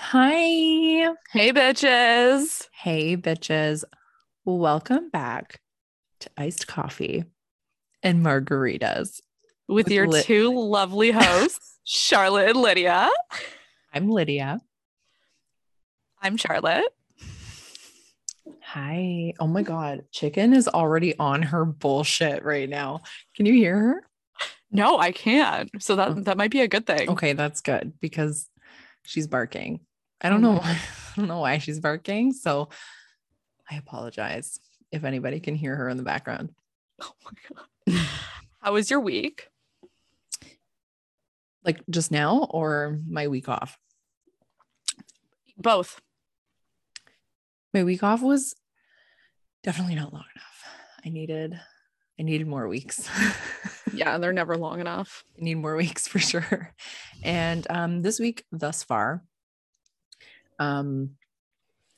Hi. Hey, bitches. Hey, bitches. Welcome back to Iced Coffee and Margaritas. With your two lovely hosts, Charlotte and Lydia. I'm Lydia. I'm Charlotte. Hi. Oh my God. Chicken is already on her bullshit right now. Can you hear her? No, I can't. So that might be a good thing. Okay, that's good because she's barking. I don't know why she's barking. So I apologize if anybody can hear her in the background. Oh my God. How was your week? Like just now or my week off? Both. My week off was definitely not long enough. I needed more weeks. Yeah, they're never long enough. I need more weeks for sure. And this week thus far,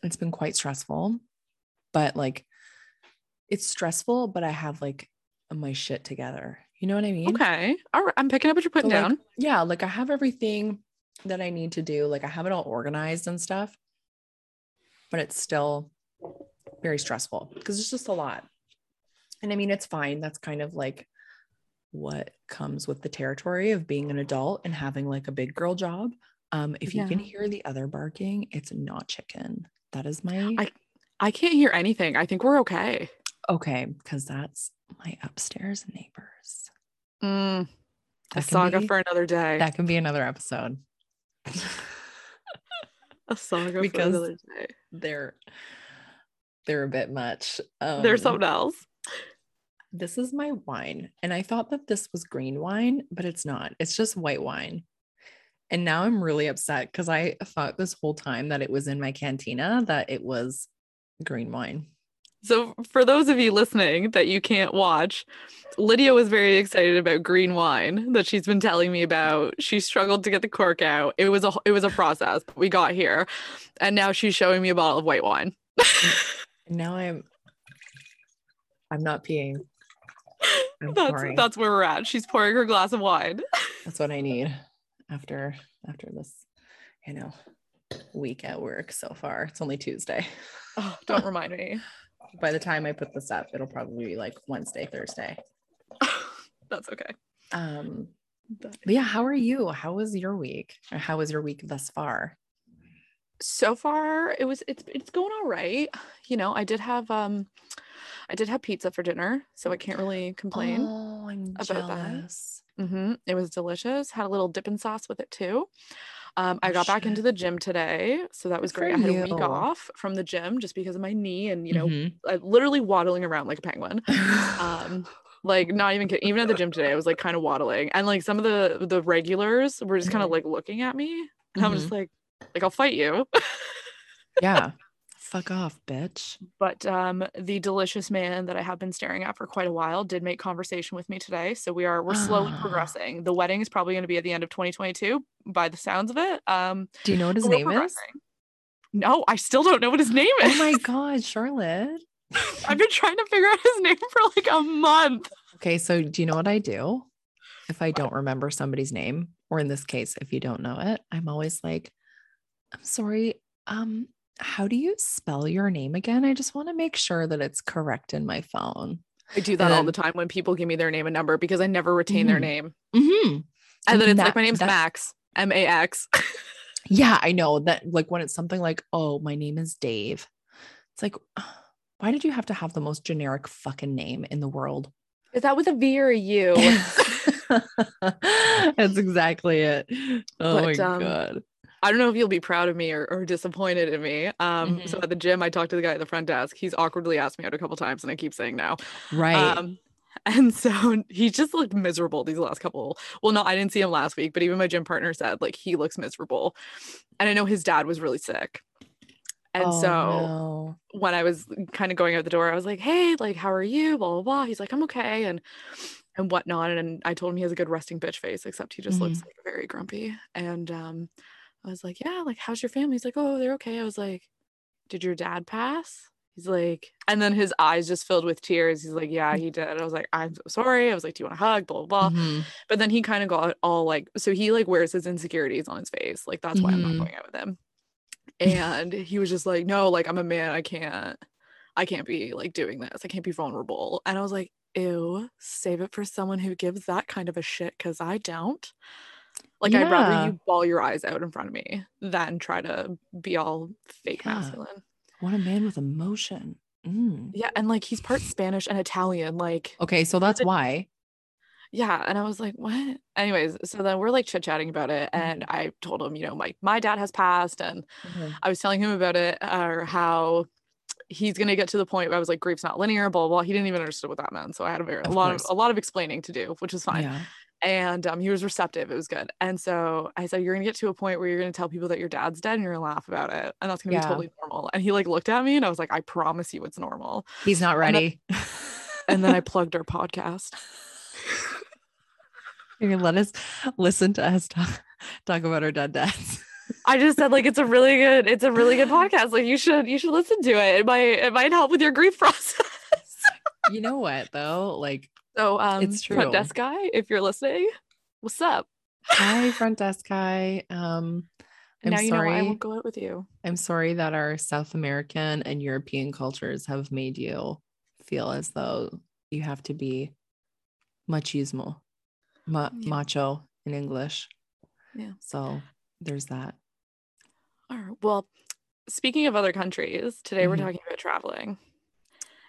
it's been quite stressful, but like it's stressful, but I have like my shit together. You know what I mean? Okay. All right. I'm picking up what you're putting down. Yeah. Like I have everything that I need to do. Like I have it all organized and stuff, but it's still very stressful because it's just a lot. And I mean, it's fine. That's kind of like what comes with the territory of being an adult and having like a big girl job. If you can hear the other barking, it's not Chicken. That is my... I can't hear anything. I think we're okay. Okay. Because that's my upstairs neighbors. A saga for another day. That can be another episode. A saga for another day. They're a bit much. They're something else. This is my wine. And I thought that this was green wine, but it's not. It's just white wine. And now I'm really upset because I thought this whole time that it was in my cantina, that it was green wine. So for those of you listening that you can't watch, Lydia was very excited about green wine that she's been telling me about. She struggled to get the cork out. It was a process, but we got here. And now she's showing me a bottle of white wine. Now I'm not peeing. That's where we're at. She's pouring her glass of wine. That's what I need after this, you know, week at work so far. It's only Tuesday. Oh, don't remind me. By the time I put this up, it'll probably be like Wednesday, Thursday. That's okay. But yeah, how are you? How was your week? Or how was your week thus far? So far, it's going all right. You know, I did have pizza for dinner, so I can't really complain about jealous. That. Mm-hmm. It was delicious. Had a little dipping sauce with it too. I got back into the gym today, so that was great. I had a week off from the gym just because of my knee and, you know, I'm literally waddling around like a penguin. Like not even kidding. Even at the gym today, I was like kind of waddling, and like some of the regulars were just kind of like looking at me, and I'm just like I'll fight you. Yeah. Fuck off, bitch. But the delicious man that I have been staring at for quite a while did make conversation with me today. So we're slowly progressing. The wedding is probably going to be at the end of 2022 by the sounds of it. Do you know what his name is? No, I still don't know what his name is. Oh my God, Charlotte. I've been trying to figure out his name for like a month. Okay, so do you know what I do? If I don't remember somebody's name, or in this case, if you don't know it, I'm always like, I'm sorry, how do you spell your name again? I just want to make sure that it's correct in my phone. I do that all the time when people give me their name and number because I never retain their name. Mm-hmm. And then it's like, my name's Max, M-A-X. Yeah, I know that like when it's something like, oh, my name is Dave. It's like, why did you have to have the most generic fucking name in the world? Is that with a V or a U? That's exactly it. Oh my God. I don't know if you'll be proud of me or disappointed in me. So at the gym, I talked to the guy at the front desk. He's awkwardly asked me out a couple times and I keep saying no. Right. And so he just looked miserable these last couple. Well, no, I didn't see him last week, but even my gym partner said like, he looks miserable. And I know his dad was really sick. And when I was kind of going out the door, I was like, hey, like, how are you? Blah, blah, blah. He's like, I'm okay. And whatnot. And I told him he has a good resting bitch face, except he just looks like very grumpy. And, I was like, yeah, like, how's your family? He's like, oh, they're okay. I was like, did your dad pass? He's like, and then his eyes just filled with tears. He's like, yeah, he did. I was like, I'm so sorry. I was like, do you want a hug? Blah, blah, blah. But then he kind of got all like, so he like wears his insecurities on his face. Like, that's why I'm not going out with him. And he was just like, no, like, I'm a man, I can't be like doing this, I can't be vulnerable. And I was like, ew, save it for someone who gives that kind of a shit, because I don't. Like, yeah. I'd rather you bawl your eyes out in front of me than try to be all fake masculine. What a man with emotion. Mm. Yeah, and like he's part Spanish and Italian. Like, okay, so that's why. Yeah, and I was like, what? Anyways, so then we're like chit-chatting about it, and I told him, you know, my dad has passed, and I was telling him about it, or how he's gonna get to the point where I was like, grief's not linear, blah, blah, blah. He didn't even understand what that meant, so I had a lot of explaining to do, which was fine. Yeah. And he was receptive. It was good. And so I said, you're going to get to a point where you're going to tell people that your dad's dead and you're going to laugh about it. And that's going to be totally normal. And he like looked at me and I was like, I promise you it's normal. He's not ready. And then I plugged our podcast. You're going to let us listen to us talk about our dead dads. I just said, like, it's a really good podcast. Like, you should listen to it. It might help with your grief process. You know what though? Like, so it's true. Front desk guy, if you're listening, what's up? Hi, front desk guy. I'm now you sorry. Know I won't go out with you. I'm sorry that our South American and European cultures have made you feel as though you have to be machismo, macho in English. Yeah. So there's that. All right. Well, speaking of other countries, today we're talking about traveling.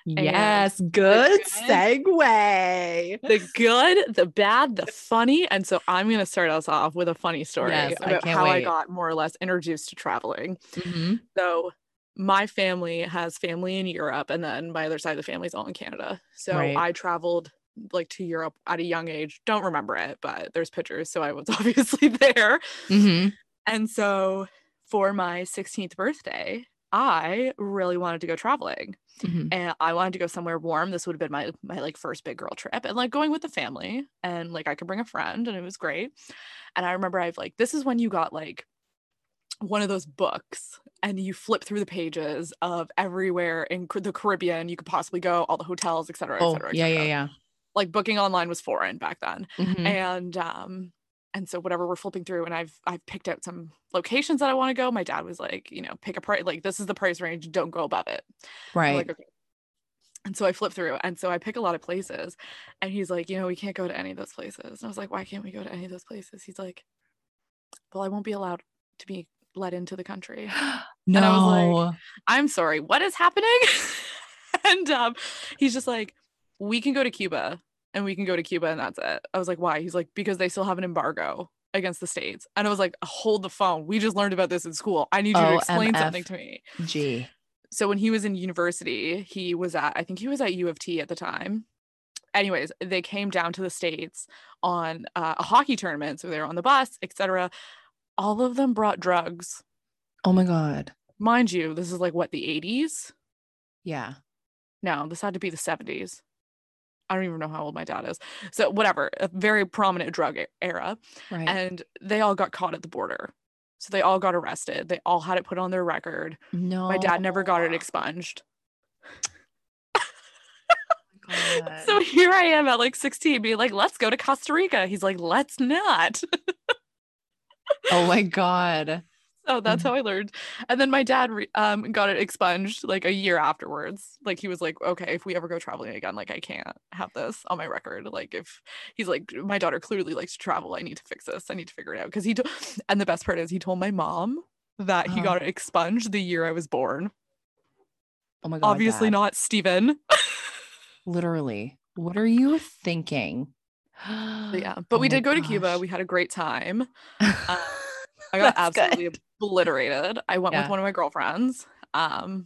Yes, good segue. The good, the bad, the funny. And so I'm going to start us off with a funny story about how I got more or less introduced to traveling. Mm-hmm. So my family has family in Europe, and then my other side of the family is all in Canada. So I traveled like to Europe at a young age. Don't remember it, but there's pictures. So I was obviously there. Mm-hmm. And so for my 16th birthday, I really wanted to go traveling. Mm-hmm. And I wanted to go somewhere warm. This would have been my like first big girl trip, and like going with the family, and like I could bring a friend, and it was great. And I remember I've like, this is when you got like one of those books and you flip through the pages of everywhere in the Caribbean you could possibly go, all the hotels, etc., etc., etc. Yeah. Like booking online was foreign back then. Mm-hmm. And so whatever, we're flipping through, and I've picked out some locations that I want to go. My dad was like, you know, pick a price, like this is the price range, don't go above it. Right. Like, okay. And so I flip through, and so I pick a lot of places, and he's like, you know, we can't go to any of those places. And I was like, why can't we go to any of those places? He's like, well, I won't be allowed to be let into the country. No. And I was like, I'm sorry, what is happening? And he's just like, we can go to Cuba. And we can go to Cuba, and that's it. I was like, why? He's like, because they still have an embargo against the States. And I was like, hold the phone. We just learned about this in school. I need you to explain something to me. Gee. So when he was in university, I think he was at U of T at the time. Anyways, they came down to the States on a hockey tournament. So they were on the bus, etc. All of them brought drugs. Oh my God. Mind you, this is like what, the 80s? Yeah. No, this had to be the 70s. I don't even know how old my dad is. So whatever, a very prominent drug era. Right. And they all got caught at the border. So they all got arrested. They all had it put on their record. No. My dad never got it expunged. God. So here I am at like 16 being like, let's go to Costa Rica. He's like, let's not. Oh my God. So that's how I learned. And then my dad got it expunged like a year afterwards. Like he was like, okay, if we ever go traveling again, like I can't have this on my record. Like if he's like, my daughter clearly likes to travel. I need to fix this. I need to figure it out. Because and the best part is he told my mom that he got it expunged the year I was born. Oh my God. Obviously Dad. Not Steven. Literally. What are you thinking? Yeah. But we did go to Cuba. We had a great time. I got absolutely obliterated. I went with one of my girlfriends, and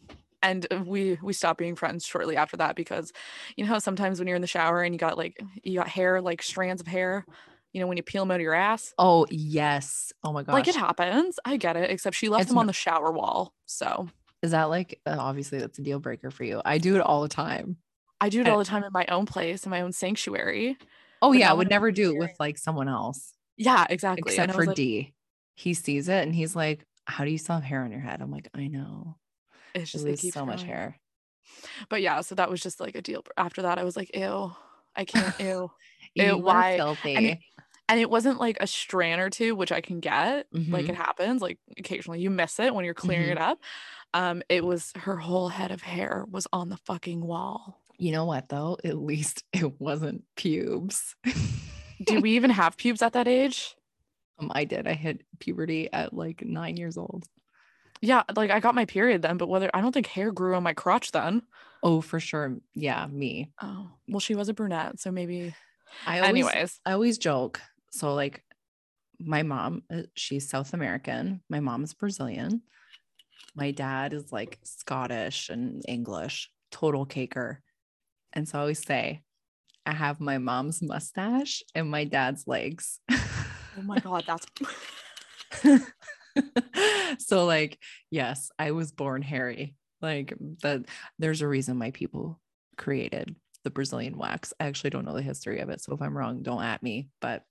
we stopped being friends shortly after that, because you know how sometimes when you're in the shower and you got hair, like strands of hair, you know, when you peel them out of your ass. Oh yes. Oh my gosh. Like it happens. I get it. Except she left them on the shower wall. So is that like, obviously that's a deal breaker for you. I do it all the time. I do it all the time in my own place, in my own sanctuary. Oh yeah. I would never do it with like someone else. Yeah, exactly. Except for D. He sees it and he's like, how do you still have hair on your head? I'm like, I know. It's just like so much hair. But yeah, so that was just like a deal. After that, I was like, ew, I can't, ew, why? Filthy. And it wasn't like a strand or two, which I can get, mm-hmm. like it happens, like occasionally you miss it when you're clearing mm-hmm. it up. It was her whole head of hair was on the fucking wall. You know what though? At least it wasn't pubes. Do we even have pubes at that age? I did. I hit puberty at like 9 years old. Yeah, like I got my period then, but I don't think hair grew on my crotch then. Oh, for sure. Yeah, me. Oh, well, she was a brunette, so maybe. I always joke. So like my mom, she's South American. My mom's Brazilian. My dad is like Scottish and English, total caker. And so I always say, I have my mom's mustache and my dad's legs. Oh my God, that's so like, yes, I was born hairy. Like that, there's a reason my people created the Brazilian wax. I actually don't know the history of it, so if I'm wrong, don't at me. But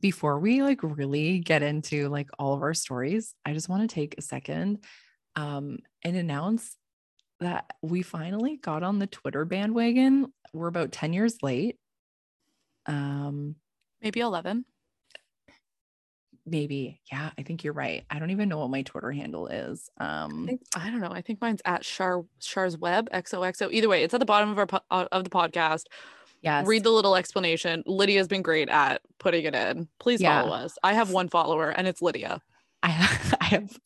before we like really get into like all of our stories, I just want to take a second and announce that we finally got on the Twitter bandwagon. We're about 10 years late. Maybe 11. Maybe. Yeah, I think you're right. I don't even know what my Twitter handle is. I don't know. I think mine's at Char's Web XOXO. Either way, it's at the bottom of the podcast. Yes. Read the little explanation. Lydia's been great at putting it in. Please follow us. I have one follower and it's Lydia. I have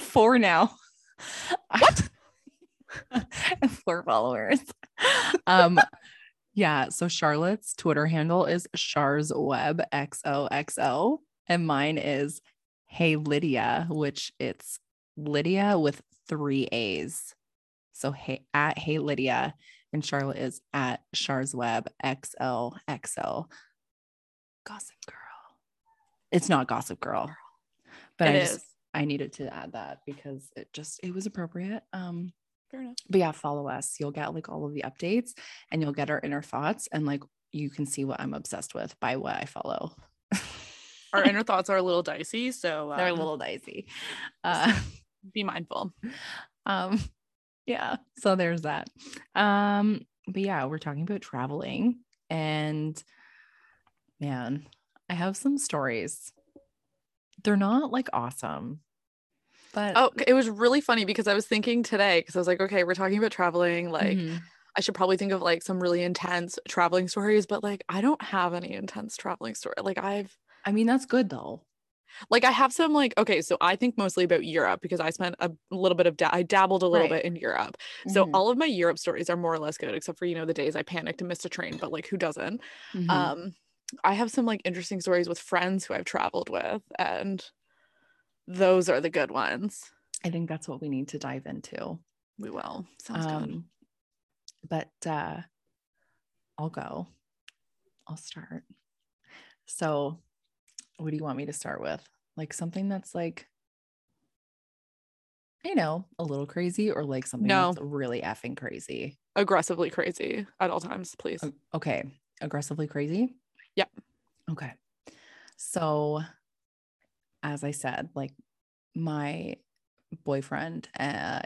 four now. What? I have four followers. Yeah. So Charlotte's Twitter handle is Char's Web XOXO. And mine is Hey Lydia, which it's Lydia with three A's. So hey at Hey Lydia, and Charlotte is at Char's Web XOXO. Gossip Girl. It's not Gossip Girl, but I needed to add that because it was appropriate. Fair enough. But yeah, follow us. You'll get like all of the updates and you'll get our inner thoughts, and like you can see what I'm obsessed with by what I follow. Our inner thoughts are a little dicey, so they're a little dicey. Be mindful. Yeah, so there's that. But yeah, we're talking about traveling, and man, I have some stories. They're not like awesome. But it was really funny because I was thinking today, because I was like, okay, we're talking about traveling. Like, mm-hmm. I should probably think of like some really intense traveling stories, but like, I don't have any intense traveling story. Like, I mean, that's good though. Like, I have some like, okay, so I think mostly about Europe because I spent a little bit of, I dabbled a little bit in Europe. So all of my Europe stories are more or less good, except for, you know, the days I panicked and missed a train, but like, who doesn't? Mm-hmm. I have some like interesting stories with friends who I've traveled with, and those are the good ones. I think that's what we need to dive into. We will. Sounds good. But I'll start. So what do you want me to start with? Like something that's like, you know, a little crazy, or like something that's really effing crazy? Aggressively crazy at all times, please. Okay. Aggressively crazy? Yeah. Okay. So as I said, like my boyfriend,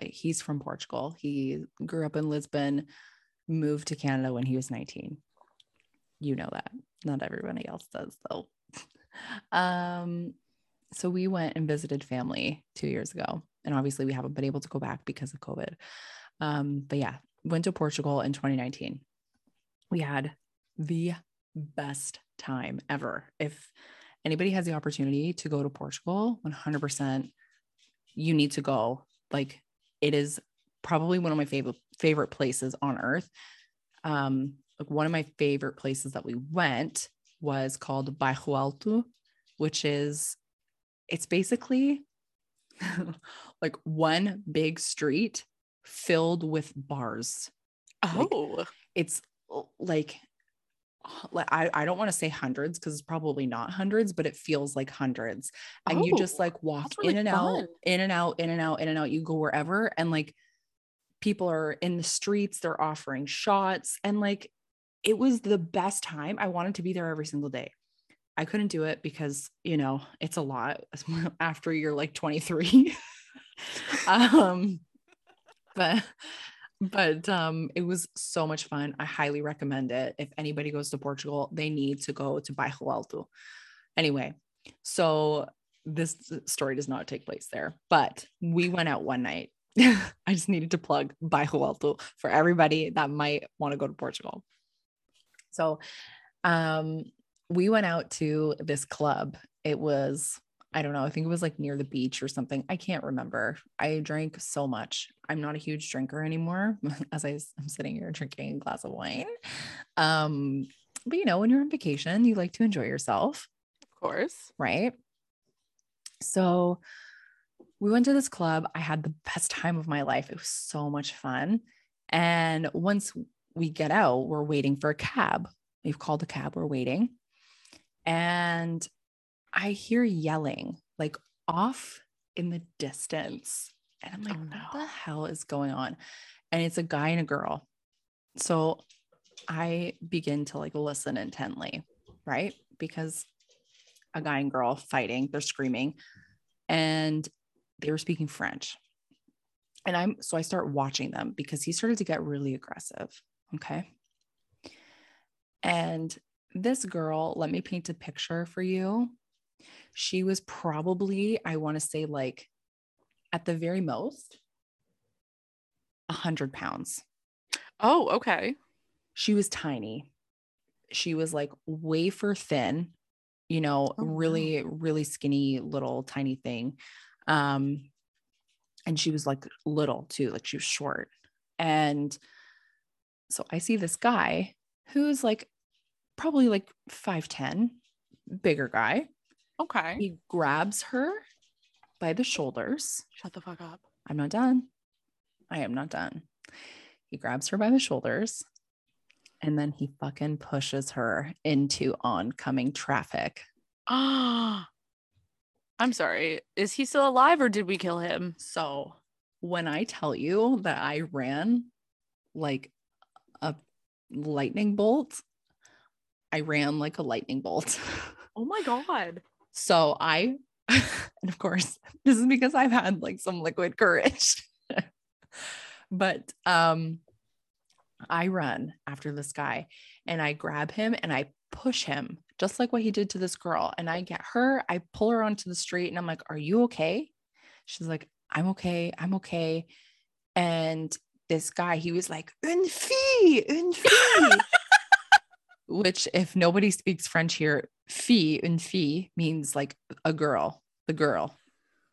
he's from Portugal. He grew up in Lisbon, moved to Canada when he was 19. You know that. Not everybody else does though. So we went and visited family 2 years ago. And obviously we haven't been able to go back because of COVID. But yeah, went to Portugal in 2019. We had the best time ever. If anybody has the opportunity to go to Portugal, 100%, you need to go. Like, it is probably one of my favorite places on earth. Like one of my favorite places that we went was called Bairro Alto, which is, it's basically like one big street filled with bars. Oh, like, it's like I don't want to say hundreds because it's probably not hundreds, but it feels like hundreds. And you just like walk really in and out. You go wherever, and like people are in the streets, they're offering shots, and like it was the best time. I wanted to be there every single day. I couldn't do it because, you know, it's a lot after you're like 23. But But it was so much fun. I highly recommend it. If anybody goes to Portugal, they need to go to Bairro Alto. Anyway, so this story does not take place there, but we went out one night. I just needed to plug Bairro Alto for everybody that might want to go to Portugal. So we went out to this club. It was, I don't know, I think it was like near the beach or something. I can't remember. I drank so much. I'm not a huge drinker anymore as I'm sitting here drinking a glass of wine. But you know, when you're on vacation, you like to enjoy yourself. Of course. Right. So we went to this club. I had the best time of my life. It was so much fun. And once we get out, we're waiting for a cab. We've called a cab. We're waiting. And I hear yelling like off in the distance. And I'm like, what the hell is going on? And it's a guy and a girl. So I begin to like listen intently, right? Because a guy and girl fighting, they're screaming, and they were speaking French. And so I start watching them because he started to get really aggressive. Okay. And this girl, let me paint a picture for you. She was probably, I want to say like at the very most, 100 pounds. Oh, okay. She was tiny. She was like wafer thin, you know, really, really skinny, little tiny thing. And she was like little too, like she was short. And so I see this guy who's like probably like 5'10", bigger guy. Okay. He grabs her by the shoulders. Shut the fuck up. I'm not done. I am not done. He grabs her by the shoulders and then he fucking pushes her into oncoming traffic. Ah. I'm sorry. Is he still alive or did we kill him? So when I tell you that I ran like a lightning bolt, I ran like a lightning bolt. Oh my God. So and of course, this is because I've had like some liquid courage, but, I run after this guy and I grab him and I push him just like what he did to this girl. And I get her, I pull her onto the street and I'm like, are you okay? She's like, I'm okay. I'm okay. And this guy, he was like, une fille, which if nobody speaks French here, une fille means like a girl, the girl.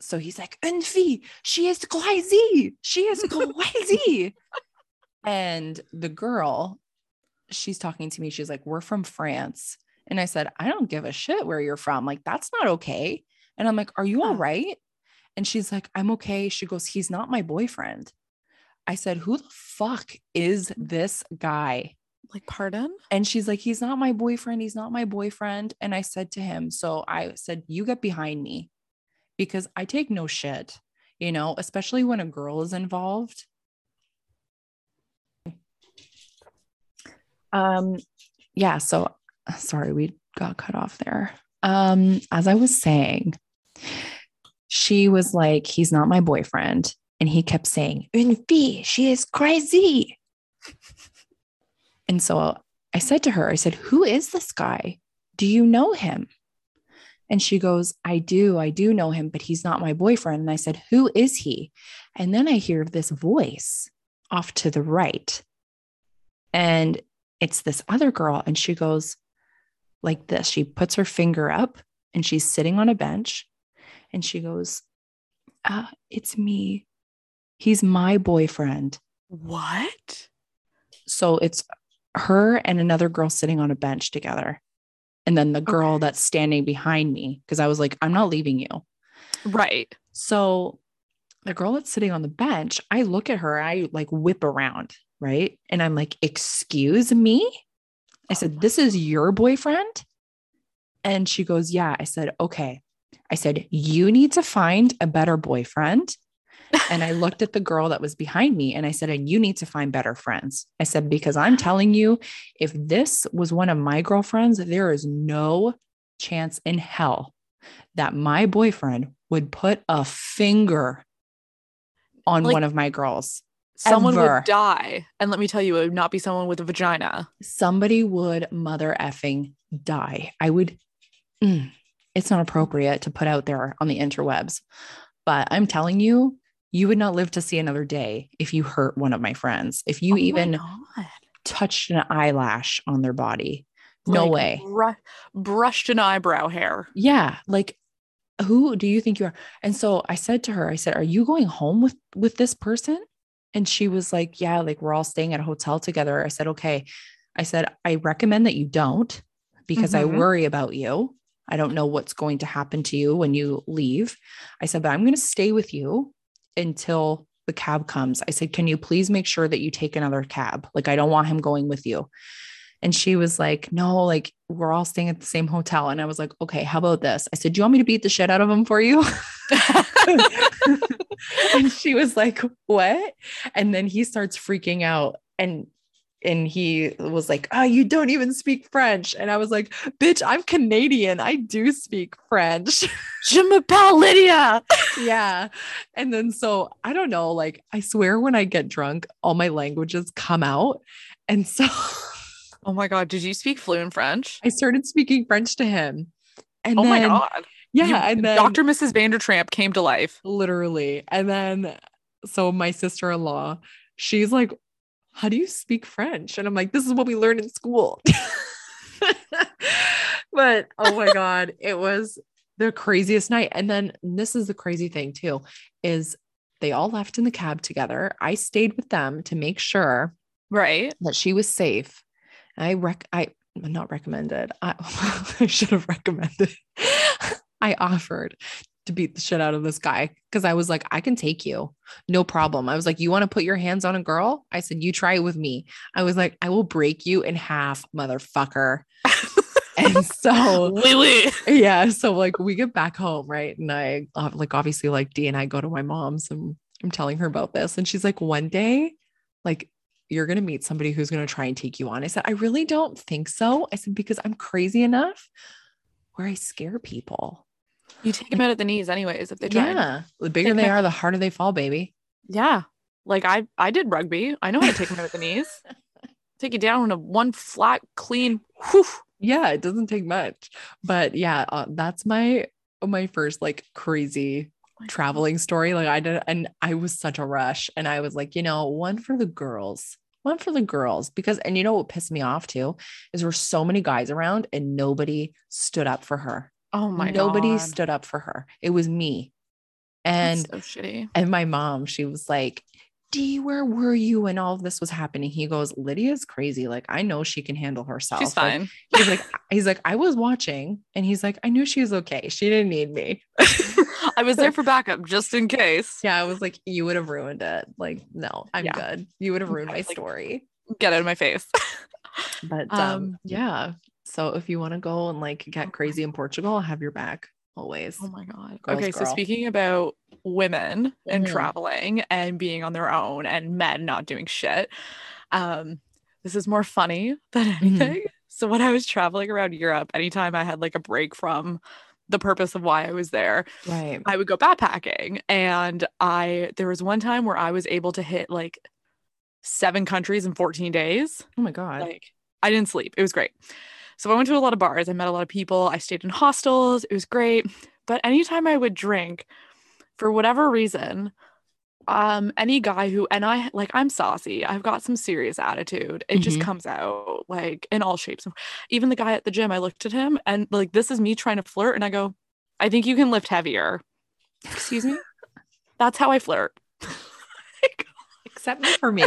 So he's like, une fille, she is crazy. She is crazy. And the girl, she's talking to me. She's like, we're from France. And I said, I don't give a shit where you're from. Like, that's not okay. And I'm like, are you all right? And she's like, I'm okay. She goes, he's not my boyfriend. I said, who the fuck is this guy? Like, pardon? And she's like, he's not my boyfriend. He's not my boyfriend. And I said to him, you get behind me because I take no shit, you know, especially when a girl is involved. Yeah. So sorry, we got cut off there. As I was saying, she was like, he's not my boyfriend. And he kept saying, une fille, she is crazy. And so I said to her, I said, who is this guy? Do you know him? And she goes, I do know him, but he's not my boyfriend. And I said, who is he? And then I hear this voice off to the right. And it's this other girl. And she goes like this. She puts her finger up and she's sitting on a bench and she goes, it's me. He's my boyfriend. What? So it's her and another girl sitting on a bench together. And then the girl that's standing behind me, because I was like, I'm not leaving you. Right. So the girl that's sitting on the bench, I look at her, I like whip around. Right. And I'm like, excuse me. I said, this is your boyfriend. And she goes, yeah. I said, okay. I said, you need to find a better boyfriend. And I looked at the girl that was behind me and I said, and you need to find better friends. I said, because I'm telling you, if this was one of my girlfriends, there is no chance in hell that my boyfriend would put a finger on one of my girls. Someone would die. And let me tell you, it would not be someone with a vagina. Somebody would mother effing die. I would. It's not appropriate to put out there on the interwebs, but I'm telling you, you would not live to see another day if you hurt one of my friends. If you even touched an eyelash on their body, no way. Brushed an eyebrow hair. Yeah. Like, who do you think you are? And so I said to her, I said, are you going home with this person? And she was like, yeah, like we're all staying at a hotel together. I said, okay. I said, I recommend that you don't, because I worry about you. I don't know what's going to happen to you when you leave. I said, but I'm going to stay with you until the cab comes. I said, can you please make sure that you take another cab? Like, I don't want him going with you. And she was like, no, like we're all staying at the same hotel. And I was like, okay, how about this? I said, do you want me to beat the shit out of him for you? And she was like, what? And then he starts freaking out. And he was like, oh, you don't even speak French. And I was like, bitch, I'm Canadian. I do speak French. Je m'appelle Lydia. Yeah. And then, so I don't know, like, I swear when I get drunk, all my languages come out. And so, oh my God, did you speak fluent French? I started speaking French to him. And oh my God. Yeah. And then Dr. Mrs. Vandertramp came to life. Literally. And then, so my sister-in-law, she's like, how do you speak French? And I'm like, this is what we learned in school. But oh my God, it was the craziest night. And then this is the crazy thing too, is they all left in the cab together. I stayed with them to make sure that she was safe. I should have recommended. I offered to beat the shit out of this guy. Cause I was like, I can take you. No problem. I was like, you want to put your hands on a girl? I said, you try it with me. I was like, I will break you in half, motherfucker. And so yeah. So like we get back home. Right. And I like, obviously like Dee and I go to my mom's and I'm telling her about this. And she's like, one day, like, you're going to meet somebody who's going to try and take you on. I said, I really don't think so. I said, because I'm crazy enough where I scare people. You take them out at the knees anyways, if they try. Yeah. The bigger they are, the harder they fall, baby. Yeah. Like I did rugby. I know how to take them out at the knees. Take you down to one flat, clean. Whew. Yeah. It doesn't take much, but yeah, that's my first like crazy traveling story. Like I did. And I was such a rush and I was like, you know, one for the girls because, and you know, what pissed me off too, is there were so many guys around and nobody stood up for her. Oh my God. Nobody stood up for her. It was me. And that's so shitty. And my mom, she was like, Dee, where were you when all of this was happening? He goes, Lydia's crazy. Like, I know she can handle herself. She's fine. Like, he's like, I was watching. And he's like, I knew she was okay. She didn't need me. I was there for backup just in case. Yeah. I was like, you would have ruined it. Like, no, I'm good. You would have ruined my story. Get out of my face. But yeah. So if you want to go and like get crazy in Portugal, I'll have your back always. Oh my God. So speaking about women and traveling and being on their own and men not doing shit. This is more funny than anything. So when I was traveling around Europe, anytime I had like a break from the purpose of why I was there, I would go backpacking. And there was one time where I was able to hit like 7 countries in 14 days. Oh my God. Like I didn't sleep. It was great. So I went to a lot of bars. I met a lot of people. I stayed in hostels. It was great. But anytime I would drink, for whatever reason, any guy who, and I like, I'm saucy. I've got some serious attitude. It just comes out like in all shapes. Even the guy at the gym, I looked at him and like, this is me trying to flirt. And I go, I think you can lift heavier. Excuse me. That's how I flirt. Except for me.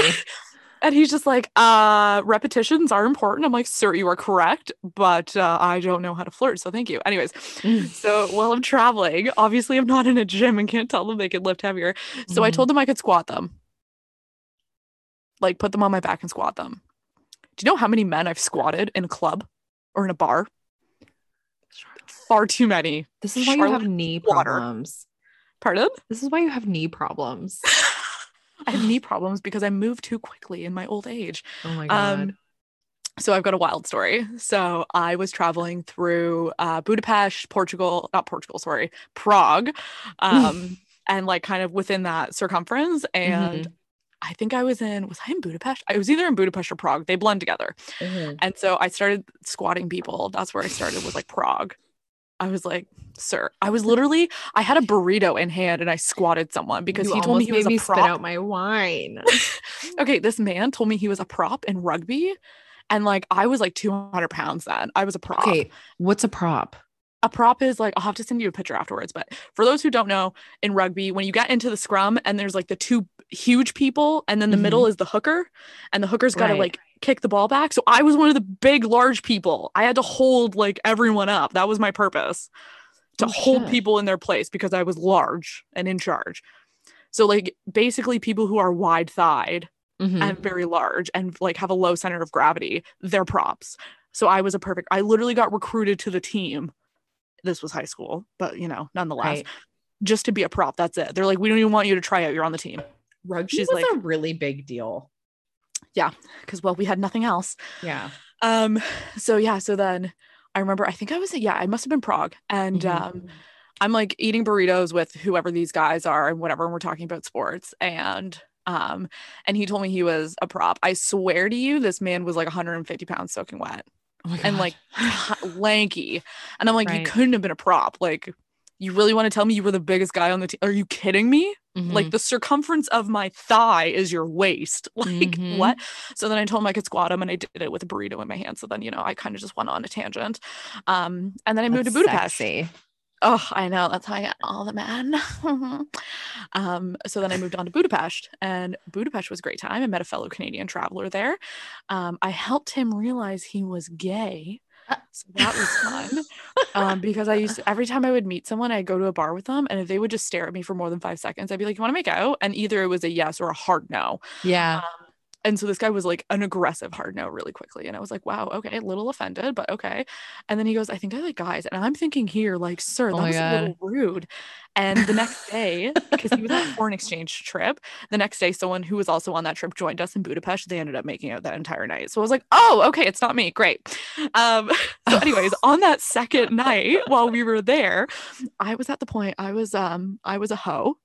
And he's just like, repetitions are important. I'm like, sir, you are correct, but I don't know how to flirt, so thank you. Anyways, so while I'm traveling, obviously I'm not in a gym and can't tell them they could lift heavier. So I told them I could squat them. Like, put them on my back and squat them. Do you know how many men I've squatted in a club or in a bar? Far too many. This is why you have knee problems. Pardon? This is why you have knee problems. I have knee problems because I moved too quickly in my old age. Oh my God. So I've got a wild story. So I was traveling through Budapest, Prague, and like kind of within that circumference. And I think I was in, was I in Budapest? I was either in Budapest or Prague. They blend together. Mm-hmm. And so I started squatting people. That's where I started, was like Prague. I was like, sir, I was literally, I had a burrito in hand and I squatted someone because he told me he was a prop. Spit out my wine. Okay. This man told me he was a prop in rugby. And like, I was like 200 pounds then. I was a prop. Okay. What's a prop? A prop is like, I'll have to send you a picture afterwards. But for those who don't know, in rugby, when you get into the scrum and there's like the two huge people and then the mm-hmm. middle is the hooker and the hooker's got to like kick the ball back. So I was one of the big, large people. I had to hold like everyone up. That was my purpose, to hold people in their place because I was large and in charge. So like basically people who are wide thighed mm-hmm. and very large and like have a low center of gravity, they're props. So I was a perfect, I literally got recruited to the team. This was high school, but you know, nonetheless, just to be a prop. That's it. They're like, we don't even want you to try out. You're on the team. Rugby was like a really big deal. Yeah. Cause well, we had nothing else. Yeah. So then I remember, I think I was, I must've been Prague, and, mm-hmm. I'm like eating burritos with whoever these guys are and whatever. And we're talking about sports, and he told me he was a prop. I swear to you, this man was like 150 pounds soaking wet and like lanky. And I'm like, you couldn't have been a prop. Like, you really want to tell me you were the biggest guy on the team? Are you kidding me? Mm-hmm. Like the circumference of my thigh is your waist. Like mm-hmm. what? So then I told him I could squat him, and I did it with a burrito in my hand. So then, you know, I kind of just went on a tangent. And then I moved to Budapest. Sexy. Oh, I know. That's how I got all the men. So then I moved on to Budapest, and Budapest was a great time. I met a fellow Canadian traveler there. I helped him realize he was gay. So that was fun because every time I would meet someone, I'd go to a bar with them, and if they would just stare at me for more than 5 seconds, I'd be like, you want to make out? And either it was a yes or a hard no. Yeah. And so this guy was like an aggressive hard no really quickly. And I was like, wow, okay, a little offended, but okay. And then he goes, I think I like guys. And I'm thinking here, like, sir, that was a little rude. And the next day, because he was on a foreign exchange trip, the next day, someone who was also on that trip joined us in Budapest. They ended up making out that entire night. So I was like, oh, okay, it's not me. Great. So anyways, on that second night while we were there, I was at the point, I was a hoe.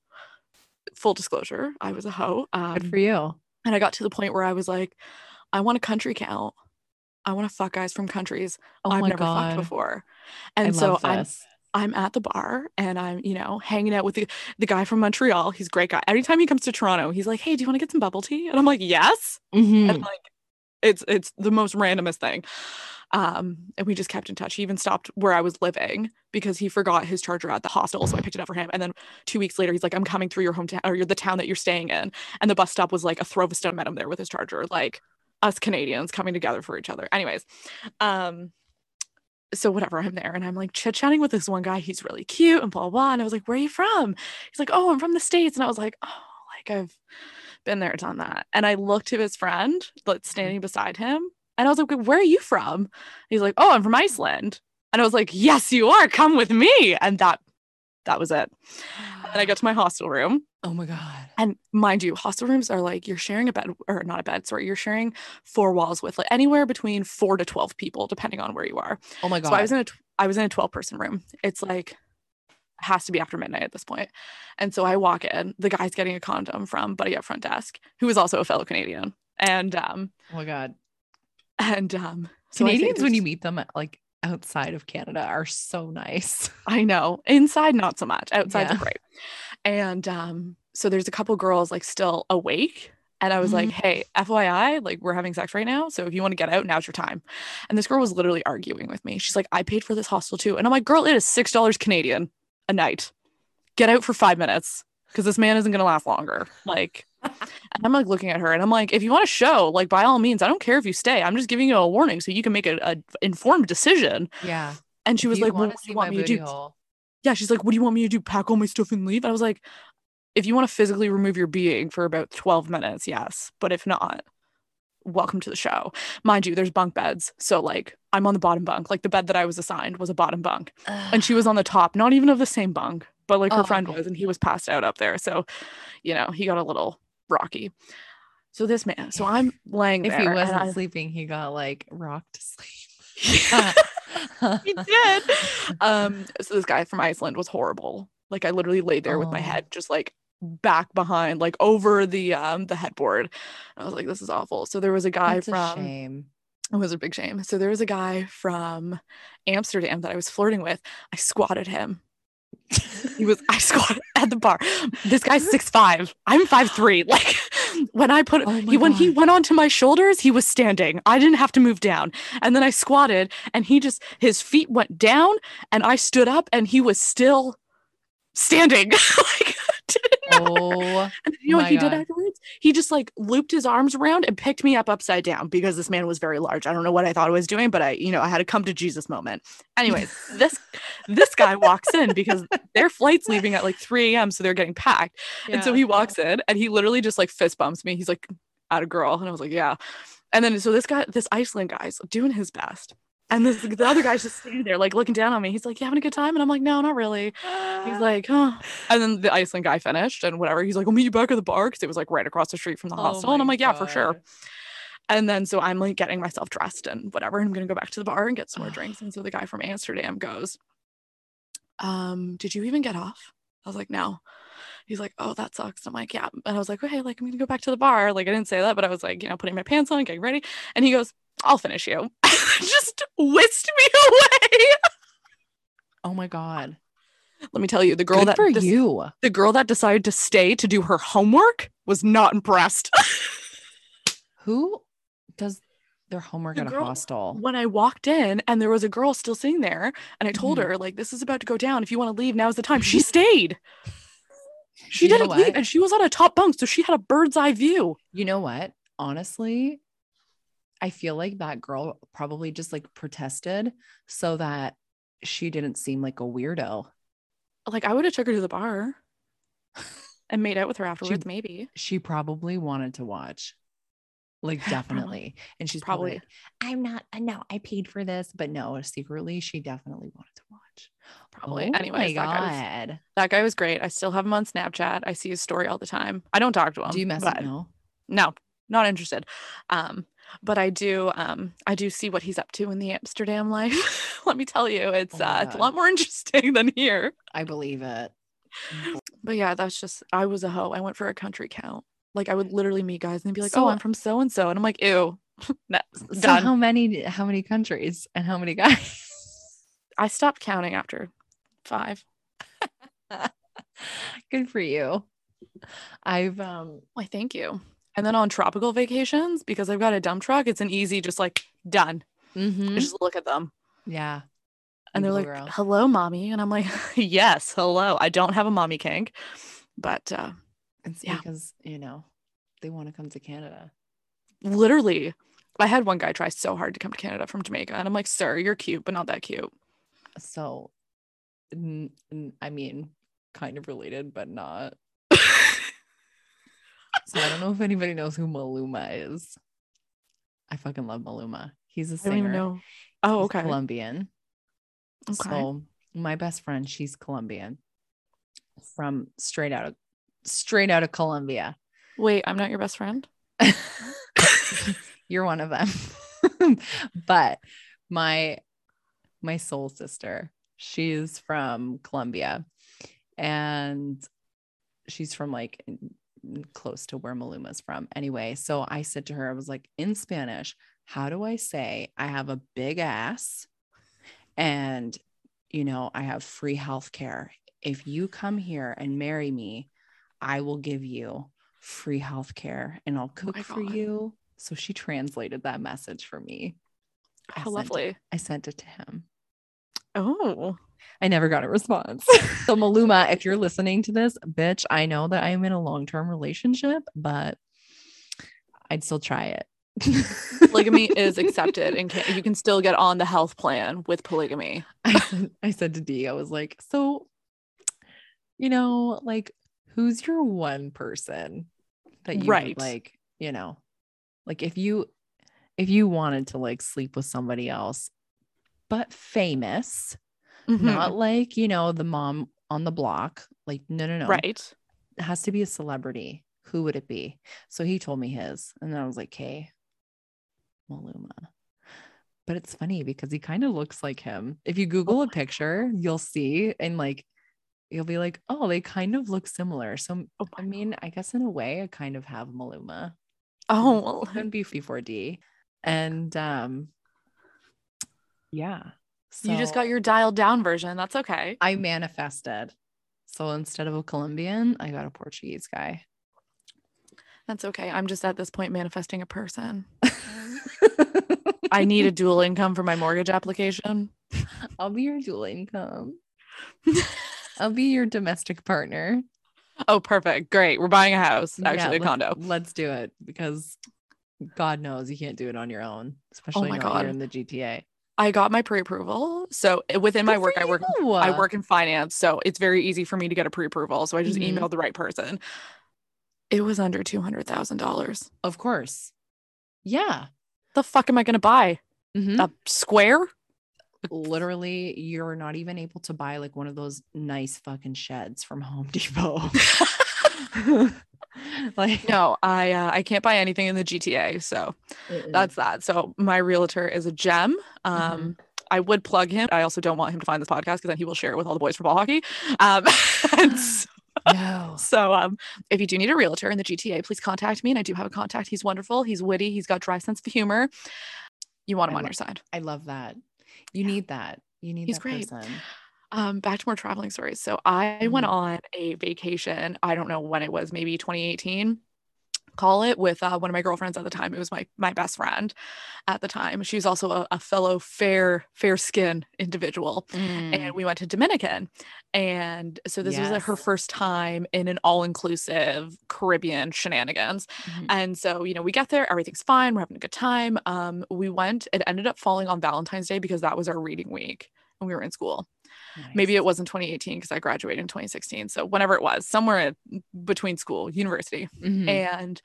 Full disclosure, I was a hoe. Good for you. And I got to the point where I was like, I want a country count. I want to fuck guys from countries I've never fucked before. And so I'm at the bar, and I'm, you know, hanging out with the guy from Montreal. He's a great guy. Anytime he comes to Toronto, he's like, hey, do you want to get some bubble tea? And I'm like, yes. Mm-hmm. And like, it's the most randomest thing. And we just kept in touch. He even stopped where I was living because he forgot his charger at the hostel. So I picked it up for him. And then 2 weeks later, he's like, I'm coming through your hometown, or the town that you're staying in. And the bus stop was like a throw of a stone, met him there with his charger, like us Canadians coming together for each other. Anyways. So whatever, I'm there, and I'm like chit-chatting with this one guy. He's really cute and blah, blah. And I was like, where are you from? He's like, oh, I'm from the States. And I was like, oh, like I've been there, done that. And I looked at his friend that's standing beside him. And I was like, where are you from? He's like, oh, I'm from Iceland. And I was like, yes, you are. Come with me. And that was it. And I got to my hostel room. Oh my God. And mind you, hostel rooms are like, you're sharing a bed, or not a bed, sorry, you're sharing four walls with like anywhere between 4 to 12 people, depending on where you are. Oh my God. So I was in a 12 person room. It's like, has to be after midnight at this point. And so I walk in, the guy's getting a condom from buddy at front desk, who is also a fellow Canadian. And, oh my God. And so Canadians, when you meet them like outside of Canada, are so nice. I know. Inside, not so much. Outside's great. And so there's a couple girls like still awake. And I was like, hey, FYI, like we're having sex right now. So if you want to get out, now's your time. And this girl was literally arguing with me. She's like, I paid for this hostel too. And I'm like, girl, it is $6 Canadian a night. Get out for 5 minutes because this man isn't going to last longer. Like. And I'm like looking at her and I'm like, if you want to show, like, by all means, I don't care if you stay. I'm just giving you a warning so you can make an informed decision. Yeah. And she was like, well, what do you want me to do? Hole. Yeah. She's like, what do you want me to do? Pack all my stuff and leave? And I was like, if you want to physically remove your being for about 12 minutes. Yes. But if not, welcome to the show. Mind you, there's bunk beds. So like I'm on the bottom bunk, like the bed that I was assigned was a bottom bunk. And she was on the top, not even of the same bunk, but like her friend was, and he was passed out up there. So, you know, he got a little rocky. So this man, so I'm laying there. If he wasn't sleeping, he got like rocked to sleep. He did. So this guy from Iceland was horrible. Like I literally laid there with my head just like back behind, like over the headboard. And I was like, this is awful. So there was a guy it was a big shame. So there was a guy from Amsterdam that I was flirting with. I squatted him. I squatted at the bar. This guy's 6'5". I'm 5'3". Like when he went onto my shoulders, he was standing. I didn't have to move down. And then I squatted and his feet went down and I stood up and he was still standing. Like, and you know what he did afterwards? He just like looped his arms around and picked me up upside down because this man was very large. I don't know what I thought I was doing, but I had a come to Jesus moment. Anyways, this guy walks in because their flight's leaving at like 3 a.m. so they're getting packed. Yeah, and so he walks in and he literally just like fist bumps me. He's like, "Atta girl." And I was like, "Yeah." And then so this Iceland guy's doing his best. And the other guy's just sitting there, like, looking down on me. He's like, "You having a good time?" And I'm like, "No, not really." He's like, "Oh." And then the Iceland guy finished and whatever. He's like, "I'll meet you back at the bar," because it was, like, right across the street from the hostel. And I'm like, "Yeah, for sure." And then so I'm, like, getting myself dressed and whatever. And I'm going to go back to the bar and get some more drinks. And so the guy from Amsterdam goes, "Did you even get off?" I was like, "No." He's like, "Oh, that sucks." I'm like, "Yeah." And I was like, "Okay, like, I'm going to go back to the bar." Like, I didn't say that, but I was, like, putting my pants on, getting ready. And he goes, "I'll finish you." Just whisked me away. Oh my God. Let me tell you, the girl that decided to stay to do her homework was not impressed. Who does their homework at a hostel? When I walked in and there was a girl still sitting there and I told her, like, "This is about to go down. If you want to leave, now's the time." She stayed. She didn't leave, and she was on a top bunk, so she had a bird's eye view. You know what? Honestly, I feel like that girl probably just like protested so that she didn't seem like a weirdo. Like, I would have took her to the bar and made out with her afterwards. Maybe she probably wanted to watch, like, definitely. And she's probably like, "I'm not, no, I paid for this," but no, secretly she definitely wanted to watch. Probably. Anyway, that guy was great. I still have him on Snapchat. I see his story all the time. I don't talk to him. Do you mess up? No, not interested. But I do see what he's up to in the Amsterdam life. Let me tell you, it's a lot more interesting than here. I believe it. But yeah, I was a hoe. I went for a country count. Like, I would literally meet guys and be like, "So, oh, I'm from so-and-so." And I'm like, "Ew." Done. How many countries and how many guys? I stopped counting after 5. Good for you. Why, thank you. And then on tropical vacations, because I've got a dump truck, it's an easy, just like, done. Mm-hmm. I just look at them. Yeah. And they're like, girl. "Hello, mommy." And I'm like, "Yes, hello." I don't have a mommy kink, but it's because, they want to come to Canada. Literally. I had one guy try so hard to come to Canada from Jamaica. And I'm like, "Sir, you're cute, but not that cute." So, I mean, kind of related, but not. So I don't know if anybody knows who Maluma is. I fucking love Maluma. He's a singer. I don't even know. Oh, okay. He's Colombian. Okay. So my best friend, she's Colombian, from straight out of Colombia. Wait, I'm not your best friend? You're one of them. But my soul sister, she's from Colombia, and she's from like close to where Maluma's from. Anyway, so I said to her, I was like, in Spanish, "How do I say I have a big ass and, I have free healthcare? If you come here and marry me, I will give you free healthcare and I'll cook for you." So she translated that message for me. How lovely. I sent it to him. Oh, I never got a response. So Maluma, if you're listening to this, bitch, I know that I'm in a long-term relationship, but I'd still try it. Polygamy is accepted, and you can still get on the health plan with polygamy. I said to D, I was like, "So, like, who's your one person that you would like, like if you wanted to like sleep with somebody else, but famous?" Mm-hmm. Not like, the mom on the block, like, no. Right. It has to be a celebrity. Who would it be? So he told me his, and then I was like, "Hey, Maluma." But it's funny because he kind of looks like him. If you Google a picture, you'll see. And like, you'll be like, oh, they kind of look similar. So, oh, I mean, I guess in a way I kind of have Maluma. Oh, and B4D. And yeah. So you just got your dialed down version. That's okay. I manifested. So instead of a Colombian, I got a Portuguese guy. That's okay. I'm just at this point manifesting a person. I need a dual income for my mortgage application. I'll be your dual income. I'll be your domestic partner. Oh, perfect. Great. We're buying a house. Actually, yeah, a condo. Let's do it, because God knows you can't do it on your own, especially not here in the GTA. I got my pre-approval. So within my work, I work in finance. So it's very easy for me to get a pre-approval. So I just emailed the right person. It was under $200,000. Of course. Yeah. The fuck am I going to buy? A square? Literally, you're not even able to buy like one of those nice fucking sheds from Home Depot. Like, no, I can't buy anything in the GTA. So that's that. So my realtor is a gem. I would plug him. I also don't want him to find this podcast, because then he will share it with all the boys for ball hockey. So if you do need a realtor in the GTA, please contact me. And I do have a contact. He's wonderful. He's witty. He's got dry sense of humor. You want him on your side. I love that. You need that. You need that person. He's great. Back to more traveling stories. So I went on a vacation. I don't know when it was, maybe 2018. Call it, with one of my girlfriends at the time. It was my best friend at the time. She's also a fellow fair skin individual. And we went to Dominican. And so this was like her first time in an all-inclusive Caribbean shenanigans. And so, you know, we get there, everything's fine. We're having a good time. We went, it ended up falling on Valentine's Day, because that was our reading week when we were in school. Nice. Maybe it wasn't 2018, because I graduated in 2016. So whenever it was, somewhere between school, university. And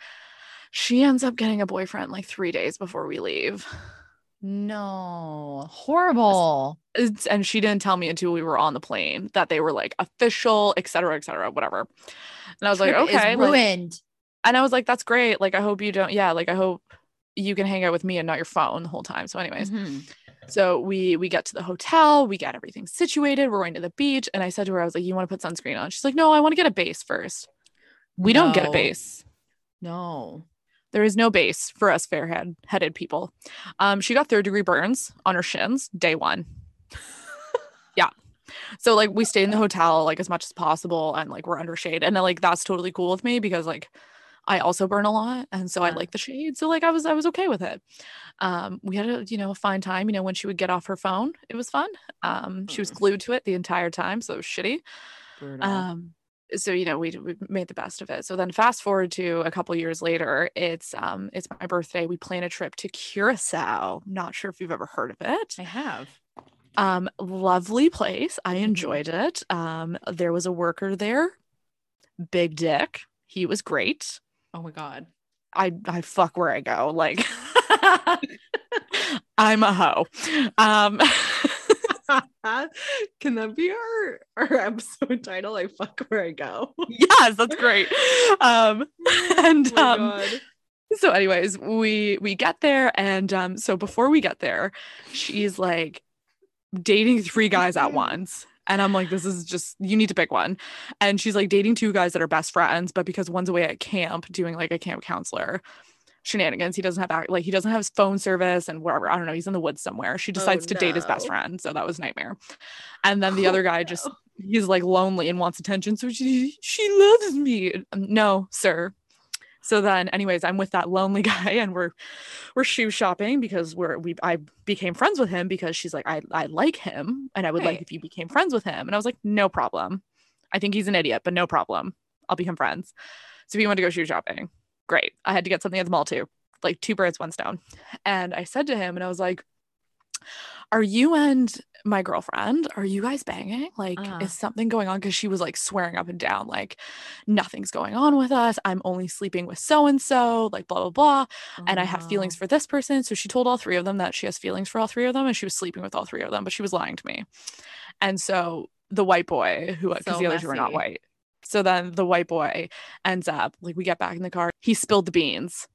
she ends up getting a boyfriend like 3 days before we leave. No. Horrible. And she didn't tell me until we were on the plane that they were like official, et cetera, whatever. And I was like, okay. Ruined. Like, and I was like, that's great. Like, I hope you don't. Yeah. Like, I hope you can hang out with me and not your phone the whole time. So anyways. So we get to the hotel, we get everything situated, we're going to the beach. And I said to her, I was like, you want to put sunscreen on? She's like, no, I want to get a base first. We don't get a base. No, there is no base for us fair-headed people. She got 3rd-degree burns on her shins day one. Yeah. So like we stayed in the hotel like as much as possible, and like we're under shade. And like, that's totally cool with me, because like I also burn a lot. And so I like the shade. So like I was okay with it. We had a fine time. You know, when she would get off her phone, it was fun. She was glued to it the entire time. So it was shitty. Brutal. So, you know, we made the best of it. So then fast forward to a couple years later, it's my birthday. We plan a trip to Curacao. Not sure if you've ever heard of it. I have. Lovely place. I enjoyed it. There was a worker there. Big dick. He was great. Oh my God. I fuck where I go. Like, I'm a hoe. Can that be our episode title? I fuck where I go. Yes, that's great. God. So anyways, we get there, and so before we get there, she's like dating 3 guys at once. And I'm like, this is just, you need to pick one. And she's like dating 2 guys that are best friends, but because one's away at camp doing like a camp counselor shenanigans, he doesn't have his phone service and wherever, I don't know, he's in the woods somewhere. She decides to date his best friend. So that was a nightmare. And then the other guy he's like lonely and wants attention. So she loves me. No, sir. So then anyways, I'm with that lonely guy, and we're shoe shopping, because I became friends with him because she's like, I like him, and I would like if you became friends with him. And I was like, no problem. I think he's an idiot, but no problem. I'll become friends. So we went to go shoe shopping. Great. I had to get something at the mall too. Like 2 birds, 1 stone. And I said to him, and I was like, are you and my girlfriend, are you guys banging? Like, is something going on? Because she was like swearing up and down, like, nothing's going on with us. I'm only sleeping with so-and-so, like, blah, blah, blah. Oh, and I have feelings for this person. So she told all 3 of them that she has feelings for all 3 of them, and she was sleeping with all 3 of them, but she was lying to me. And so the white boy, who, because the other 2 were not white. So then the white boy ends up, like, we get back in the car. He spilled the beans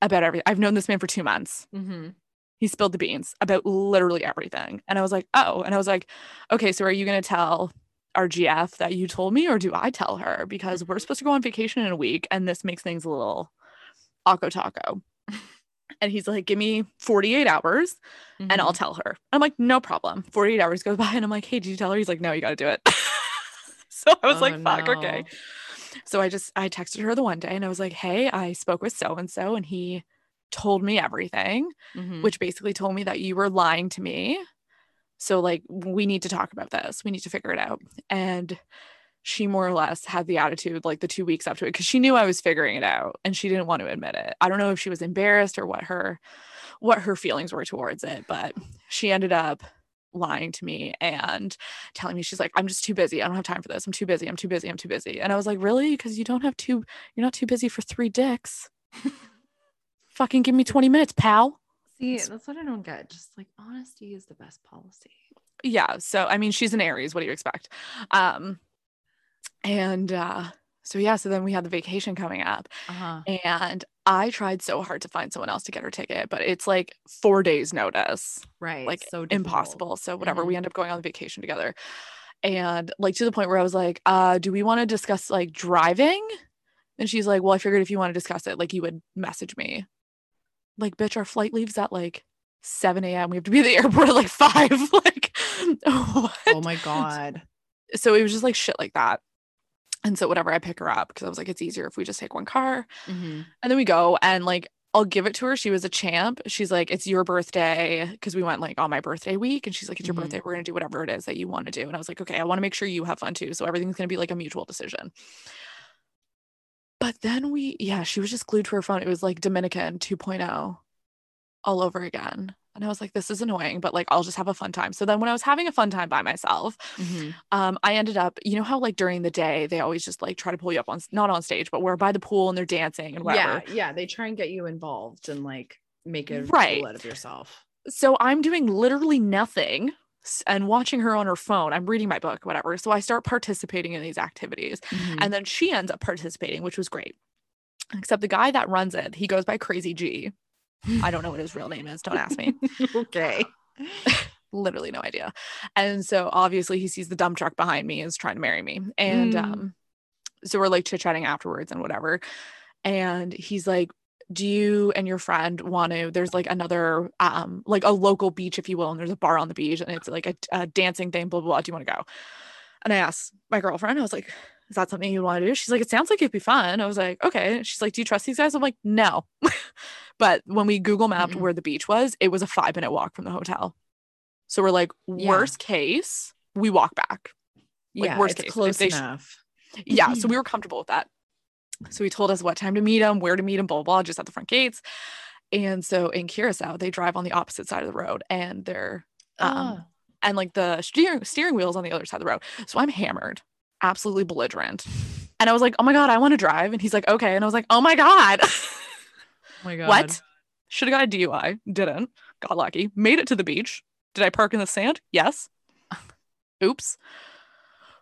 about everything. I've known this man for 2 months. He spilled the beans about literally everything. And I was like, okay, so our GF that you told me, or do I tell her? Because we're supposed to go on vacation in a week, and this makes things a little awko taco. And he's like, give me 48 hours mm-hmm. and I'll tell her. I'm like, no problem. 48 hours goes by and I'm like, hey, did you tell her? He's like, no, you got to do it. So I was fuck, okay. So I texted her the one day and I was like, hey, I spoke with so-and-so and he told me everything, mm-hmm. which basically told me that you were lying to me. So like, we need to talk about this. We need to figure it out. And she more or less had the attitude like the 2 weeks up to it, because she knew I was figuring it out and she didn't want to admit it. I don't know if she was embarrassed or what her feelings were towards it, but she ended up lying to me and telling me, she's like, I'm just too busy. I don't have time for this. I'm too busy. I'm too busy. I'm too busy. And I was like, really? Because you're not too busy for three dicks. Fucking give me 20 minutes, pal. See, that's what I don't get. Just like, honesty is the best policy. Yeah. So, I mean, she's an Aries. What do you expect? So then we had the vacation coming up uh-huh. and I tried so hard to find someone else to get her ticket, but it's like 4 days notice, right? Like so impossible. So whatever, mm-hmm. we end up going on the vacation together. And like, to the point where I was like, do we want to discuss like driving? And she's like, well, I figured if you want to discuss it, like you would message me. Like, bitch, our flight leaves at like 7 a.m. We have to be at the airport at like 5. Like, what? Oh my God. So it was just like shit like that. And so whatever, I pick her up because I was like, it's easier if we just take one car. Mm-hmm. And then we go, and like, I'll give it to her. She was a champ. She's like, it's your birthday, because we went like on my birthday week, and she's like, it's your mm-hmm. birthday. We're going to do whatever it is that you want to do. And I was like, okay, I want to make sure you have fun too. So everything's going to be like a mutual decision. But then she was just glued to her phone. It was like Dominican 2.0 all over again. And I was like, this is annoying, but like, I'll just have a fun time. So then when I was having a fun time by myself, mm-hmm. I ended up, you know how like during the day, they always just like try to pull you up on, not on stage, but we're by the pool and they're dancing and whatever. Yeah. They try and get you involved and like make a fool out of yourself. So I'm doing literally nothing and watching her on her phone. I'm reading my book, whatever. So I start participating in these activities mm-hmm. and then she ends up participating, which was great. Except the guy that runs it, he goes by Crazy G. I don't know what his real name is. Don't ask me. Okay. Literally no idea. And so obviously he sees the dump truck behind me and is trying to marry me. And so we're like chit-chatting afterwards and whatever. And he's like, do you and your friend want to, there's like another, like a local beach, if you will. And there's a bar on the beach and it's like a dancing thing, blah, blah, blah. Do you want to go? And I asked my girlfriend, I was like, is that something you want to do? She's like, it sounds like it'd be fun. I was like, okay. She's like, do you trust these guys? I'm like, no. But when we Google mapped mm-hmm. where the beach was, it was a 5-minute walk from the hotel. So we're like, worst case, we walk back. Like, yeah, worst case, close enough. Yeah, so we were comfortable with that. So he told us what time to meet him, where to meet him, blah, blah, just at the front gates. And so in Curacao, they drive on the opposite side of the road, and they're and like the steering wheel's on the other side of the road. So I'm hammered, absolutely belligerent. And I was like, oh my God, I want to drive. And he's like, okay. And I was like, oh my God. Oh my God. What? Should have got a DUI. Didn't. Got lucky. Made it to the beach. Did I park in the sand? Yes. Oops.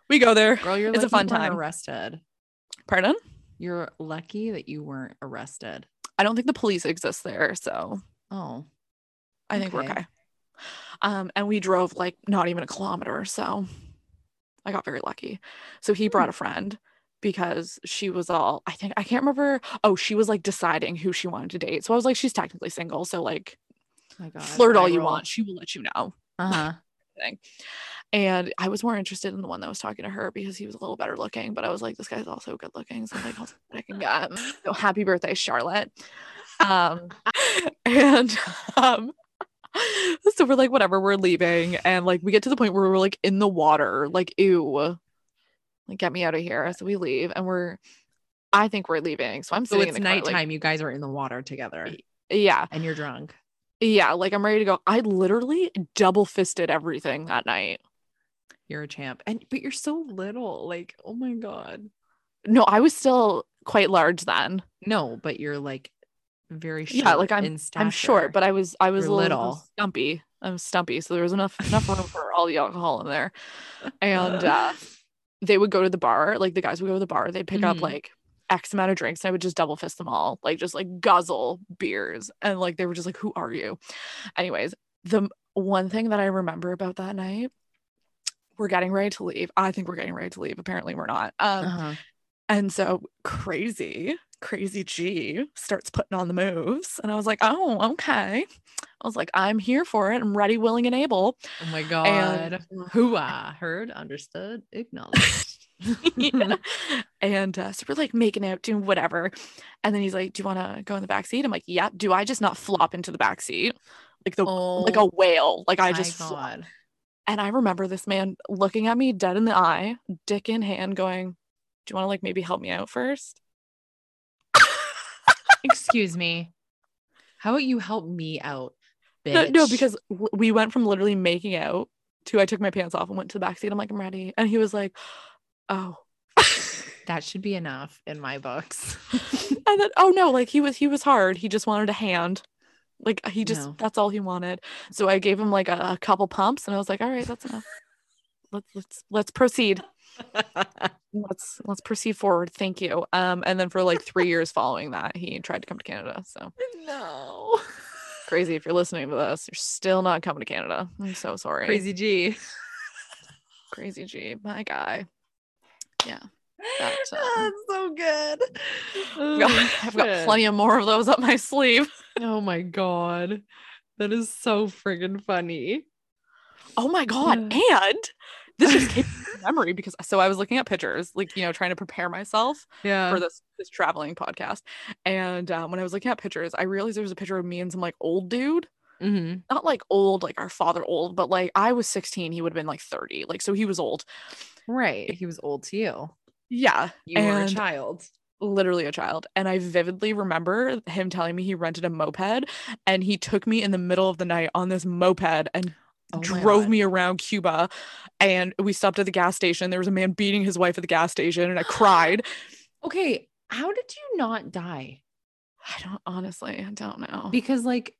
We go there. Girl, it's a fun time. Arrested. Pardon? You're lucky that you weren't arrested. I don't think the police exists there, so. Oh. I think we're okay. And we drove like not even a kilometer, so I got very lucky. So he brought a friend, because she was all, I think, I can't remember. Oh, she was like deciding who she wanted to date. So I was like, she's technically single. So like, oh my God, flirt all you want. She will let you know. Uh-huh. And I was more interested in the one that was talking to her because he was a little better looking, but I was like, this guy's also good looking. So I'm like, I'll see what I can get. So happy birthday, Charlotte. So we're like, whatever, we're leaving. And like, we get to the point where we're like in the water, like, ew. Like, get me out of here. So we leave, and I think we're leaving. So I'm sitting in the car. So it's nighttime. Like, you guys are in the water together. Yeah. And you're drunk. Yeah. Like, I'm ready to go. I literally double fisted everything that night. You're a champ. But you're so little. Like, oh my God. No, I was still quite large then. No, but you're like very short. Yeah. Like I'm short, but I was you're a little stumpy. I'm stumpy. So there was enough room for all the alcohol in there. And, they would go to the bar, like the guys would go to the bar, they'd pick up like X amount of drinks, and I would just double fist them all, like just like guzzle beers, and like they were just like, who are you? Anyways, the one thing that I remember about that night we're getting ready to leave. I think we're getting ready to leave. Apparently we're not. And so crazy G starts putting on the moves. And I was like, oh, okay. I was like, I'm here for it. I'm ready, willing, and able. Oh my God. And hooah, heard, understood, acknowledged. Yeah. And so we're like making out, doing whatever. And then he's like, do you want to go in the back seat? I'm like, yeah. Do I just not flop into the back seat? Like like a whale. Like I just flop. And I remember this man looking at me dead in the eye, dick in hand, going, do you want to like maybe help me out first? Excuse me. How about you help me out, bitch? No, because we went from literally making out to I took my pants off and went to the backseat. I'm like, I'm ready. And he was like, oh. That should be enough in my books. And then, oh no, like he was hard. He just wanted a hand. Like he just, that's all he wanted. So I gave him like a couple pumps and I was like, all right, that's enough. Let's proceed. let's proceed forward. Thank you. And then for like 3 years following that, he tried to come to Canada. So no, crazy. If you're listening to this, you're still not coming to Canada. I'm so sorry. Crazy G, my guy. Yeah. That's so good. I've got plenty of more of those up my sleeve. Oh my God, that is so friggin' funny. Oh my God. And this just came to memory because so I was looking at pictures, like, you know, trying to prepare myself for this traveling podcast. And when I was looking at pictures, I realized there was a picture of me and some like old dude. Mm-hmm. Not like old, like our father old, but like I was 16, he would have been like 30. Like, so he was old. Right. He was old to you. Yeah. You were a child. Literally a child. And I vividly remember him telling me he rented a moped and he took me in the middle of the night on this moped and drove me around Cuba. And we stopped at the gas station. There was a man beating his wife at the gas station and I cried. Okay. How did you not die? I don't know. Because like,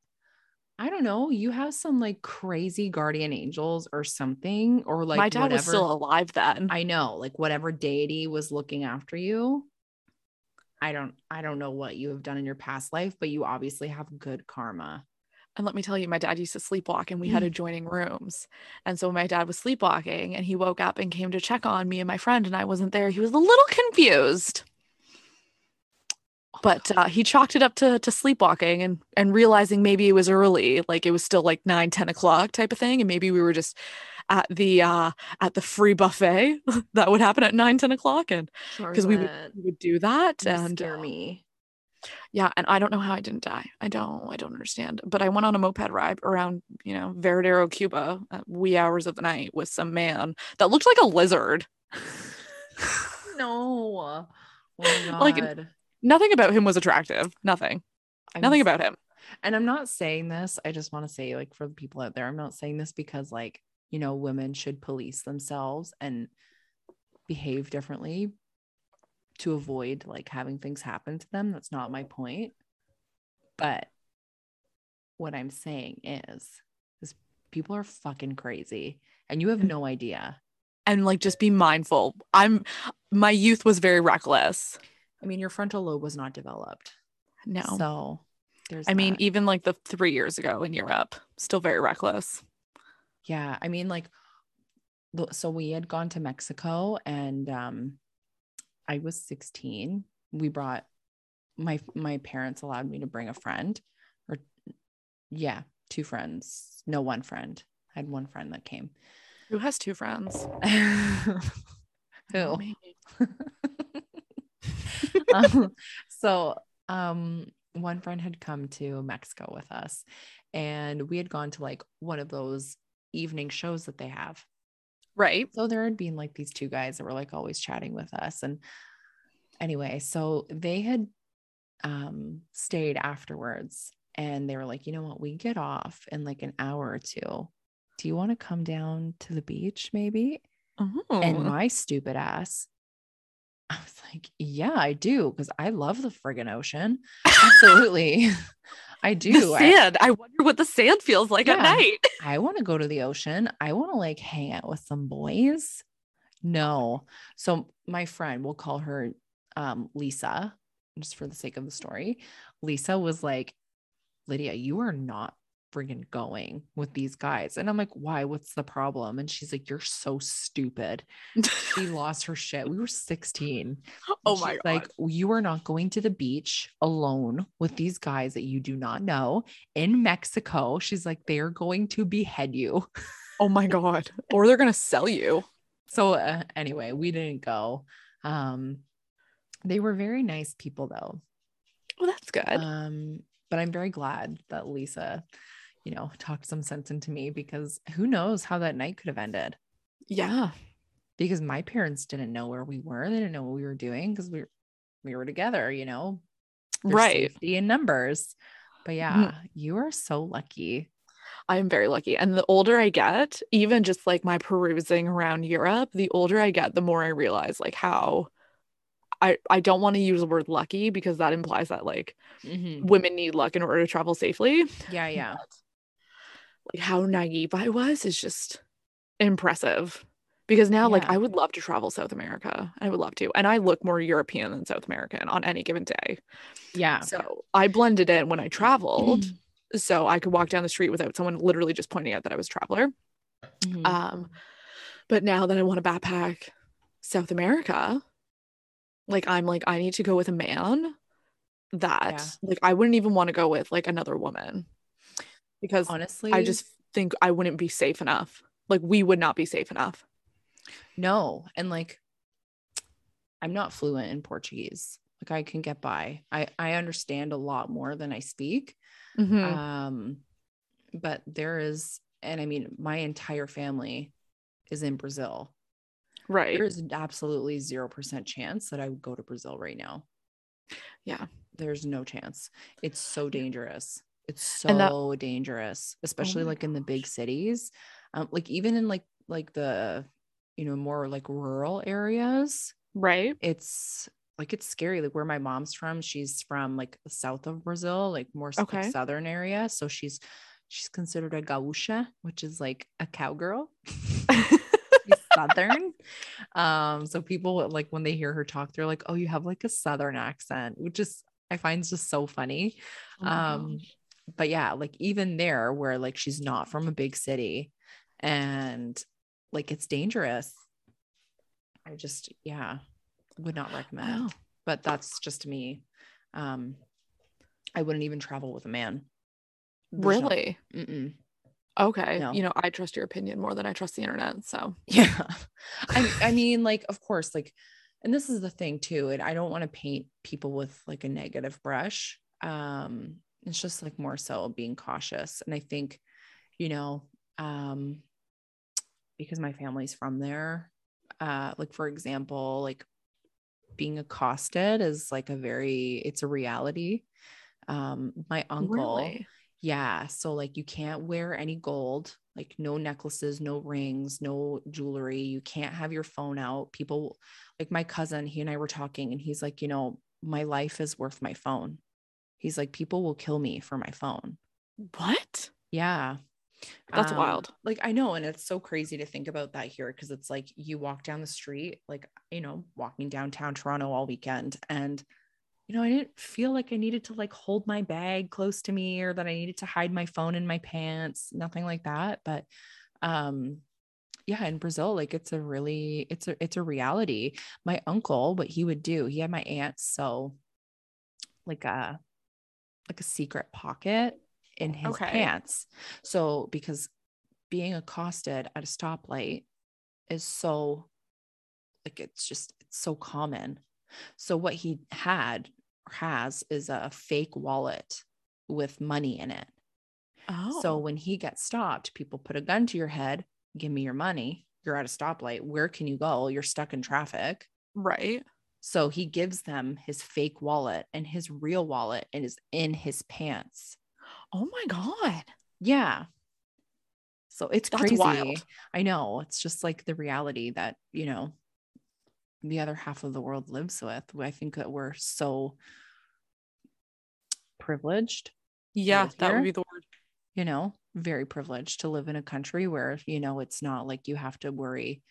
I don't know. You have some like crazy guardian angels or something, or like my dad was still alive then. I know, like whatever deity was looking after you. I don't know what you have done in your past life, but you obviously have good karma. And let me tell you, my dad used to sleepwalk and we had adjoining rooms. And so my dad was sleepwalking and he woke up and came to check on me and my friend, and I wasn't there. He was a little confused, but he chalked it up to sleepwalking and realizing maybe it was early, like it was still like 9-10 o'clock type of thing. And maybe we were just at the free buffet that would happen at 9-10 o'clock. And because we would do that. And scare me. Yeah. And I don't know how I didn't die. I don't understand, but I went on a moped ride around, you know, Veradero, Cuba at wee hours of the night with some man that looked like a lizard. No. Oh God. Like nothing about him was attractive. Nothing about him. And I'm not saying this. I just want to say, like, for the people out there, I'm not saying this because, like, you know, women should police themselves and behave differently to avoid like having things happen to them. That's not my point. But what I'm saying is people are fucking crazy and you have no idea. And like, just be mindful. My youth was very reckless. I mean, your frontal lobe was not developed. No. So there's, I mean, even like the 3 years ago in Europe, still very reckless. Yeah. I mean, like, so we had gone to Mexico and, I was 16. We brought my parents allowed me to bring a friend or 2 friends. No, 1 friend. I had 1 friend that came. Who has 2 friends? Who? So 1 friend had come to Mexico with us and we had gone to like one of those evening shows that they have. Right. So there had been like these 2 guys that were like always chatting with us. And anyway, so they had stayed afterwards and they were like, you know what, we get off in like an hour or two. Do you want to come down to the beach maybe? Oh. And my stupid ass, I was like, yeah, I do. Cause I love the friggin' ocean. Absolutely. I do. The sand. I wonder what the sand feels like at night. I want to go to the ocean. I want to like hang out with some boys. No. So my friend, we'll call her Lisa, just for the sake of the story. Lisa was like, Lydia, you are not friggin' going with these guys. And I'm like, why? What's the problem? And she's like, you're so stupid. She lost her shit. We were 16. Oh my God. Like, you are not going to the beach alone with these guys that you do not know in Mexico. She's like, they are going to behead you. Oh my God. Or they're going to sell you. So anyway, we didn't go. They were very nice people though. Well, that's good. But I'm very glad that Lisa, you know, talked some sense into me, because who knows how that night could have ended. Yeah. Because my parents didn't know where we were. They didn't know what we were doing because we were together, you know, right. Safety in numbers. But yeah, you are so lucky. I'm very lucky. And the older I get, even just like my perusing around Europe, the older I get, the more I realize like how I don't want to use the word lucky, because that implies that like women need luck in order to travel safely. Yeah. Yeah. But, like, how naive I was is just impressive, because now like I would love to travel South America. I would love to. And I look more European than South American on any given day. Yeah. So I blended in when I traveled. So I could walk down the street without someone literally just pointing out that I was a traveler. But now that I want to backpack South America, like, I'm like, I need to go with a man that like, I wouldn't even want to go with like another woman, because honestly, I just think I wouldn't be safe enough. Like, we would not be safe enough. No. And like, I'm not fluent in Portuguese. Like, I can get by. I understand a lot more than I speak. But there is, and I mean, my entire family is in Brazil. Right. There's absolutely 0% chance that I would go to Brazil right now. Yeah. There's no chance. It's so dangerous. It's so dangerous, especially in the big cities. Like even in like the, you know, more like rural areas. Right. It's like, it's scary. Like where my mom's from, she's from like the south of Brazil, like more like southern area. So she's considered a gaúcha, which is like a cowgirl. Southern. So people like when they hear her talk, they're like, oh, you have like a Southern accent, which is, I find just so funny. But yeah, like even there where like, she's not from a big city and like, it's dangerous. I just, would not recommend, but that's just me. I wouldn't even travel with a man. Really? Okay. No. You know, I trust your opinion more than I trust the internet. So yeah, I mean, like, of course, like, and this is the thing too. And I don't want to paint people with like a negative brush. It's just like more so being cautious. And I think, you know, because my family's from there, like for example, like being accosted is like it's a reality. My uncle, really? Yeah. So like, you can't wear any gold, like no necklaces, no rings, no jewelry. You can't have your phone out. People like my cousin, he and I were talking and he's like, you know, my life is worth my phone. He's like, people will kill me for my phone. What? Yeah. That's wild. Like, I know. And it's so crazy to think about that here. Cause it's like, you walk down the street, like, you know, walking downtown Toronto all weekend, and you know, I didn't feel like I needed to like hold my bag close to me or that I needed to hide my phone in my pants, nothing like that. But, yeah, in Brazil, like it's a reality. My uncle, what he would do, he had my aunt sew like a secret pocket in his pants. So because being accosted at a stoplight is so like, it's so common. So what he had or has is a fake wallet with money in it. Oh. So when he gets stopped, people put a gun to your head, give me your money. You're at a stoplight. Where can you go? You're stuck in traffic. Right. So he gives them his fake wallet, and his real wallet and is in his pants. Oh my God. Yeah. So that's crazy. Wild. I know. It's just like the reality that, you know, the other half of the world lives with. I think that we're so privileged. Yeah, that would be the word. You know, very privileged to live in a country where, you know, it's not like you have to worry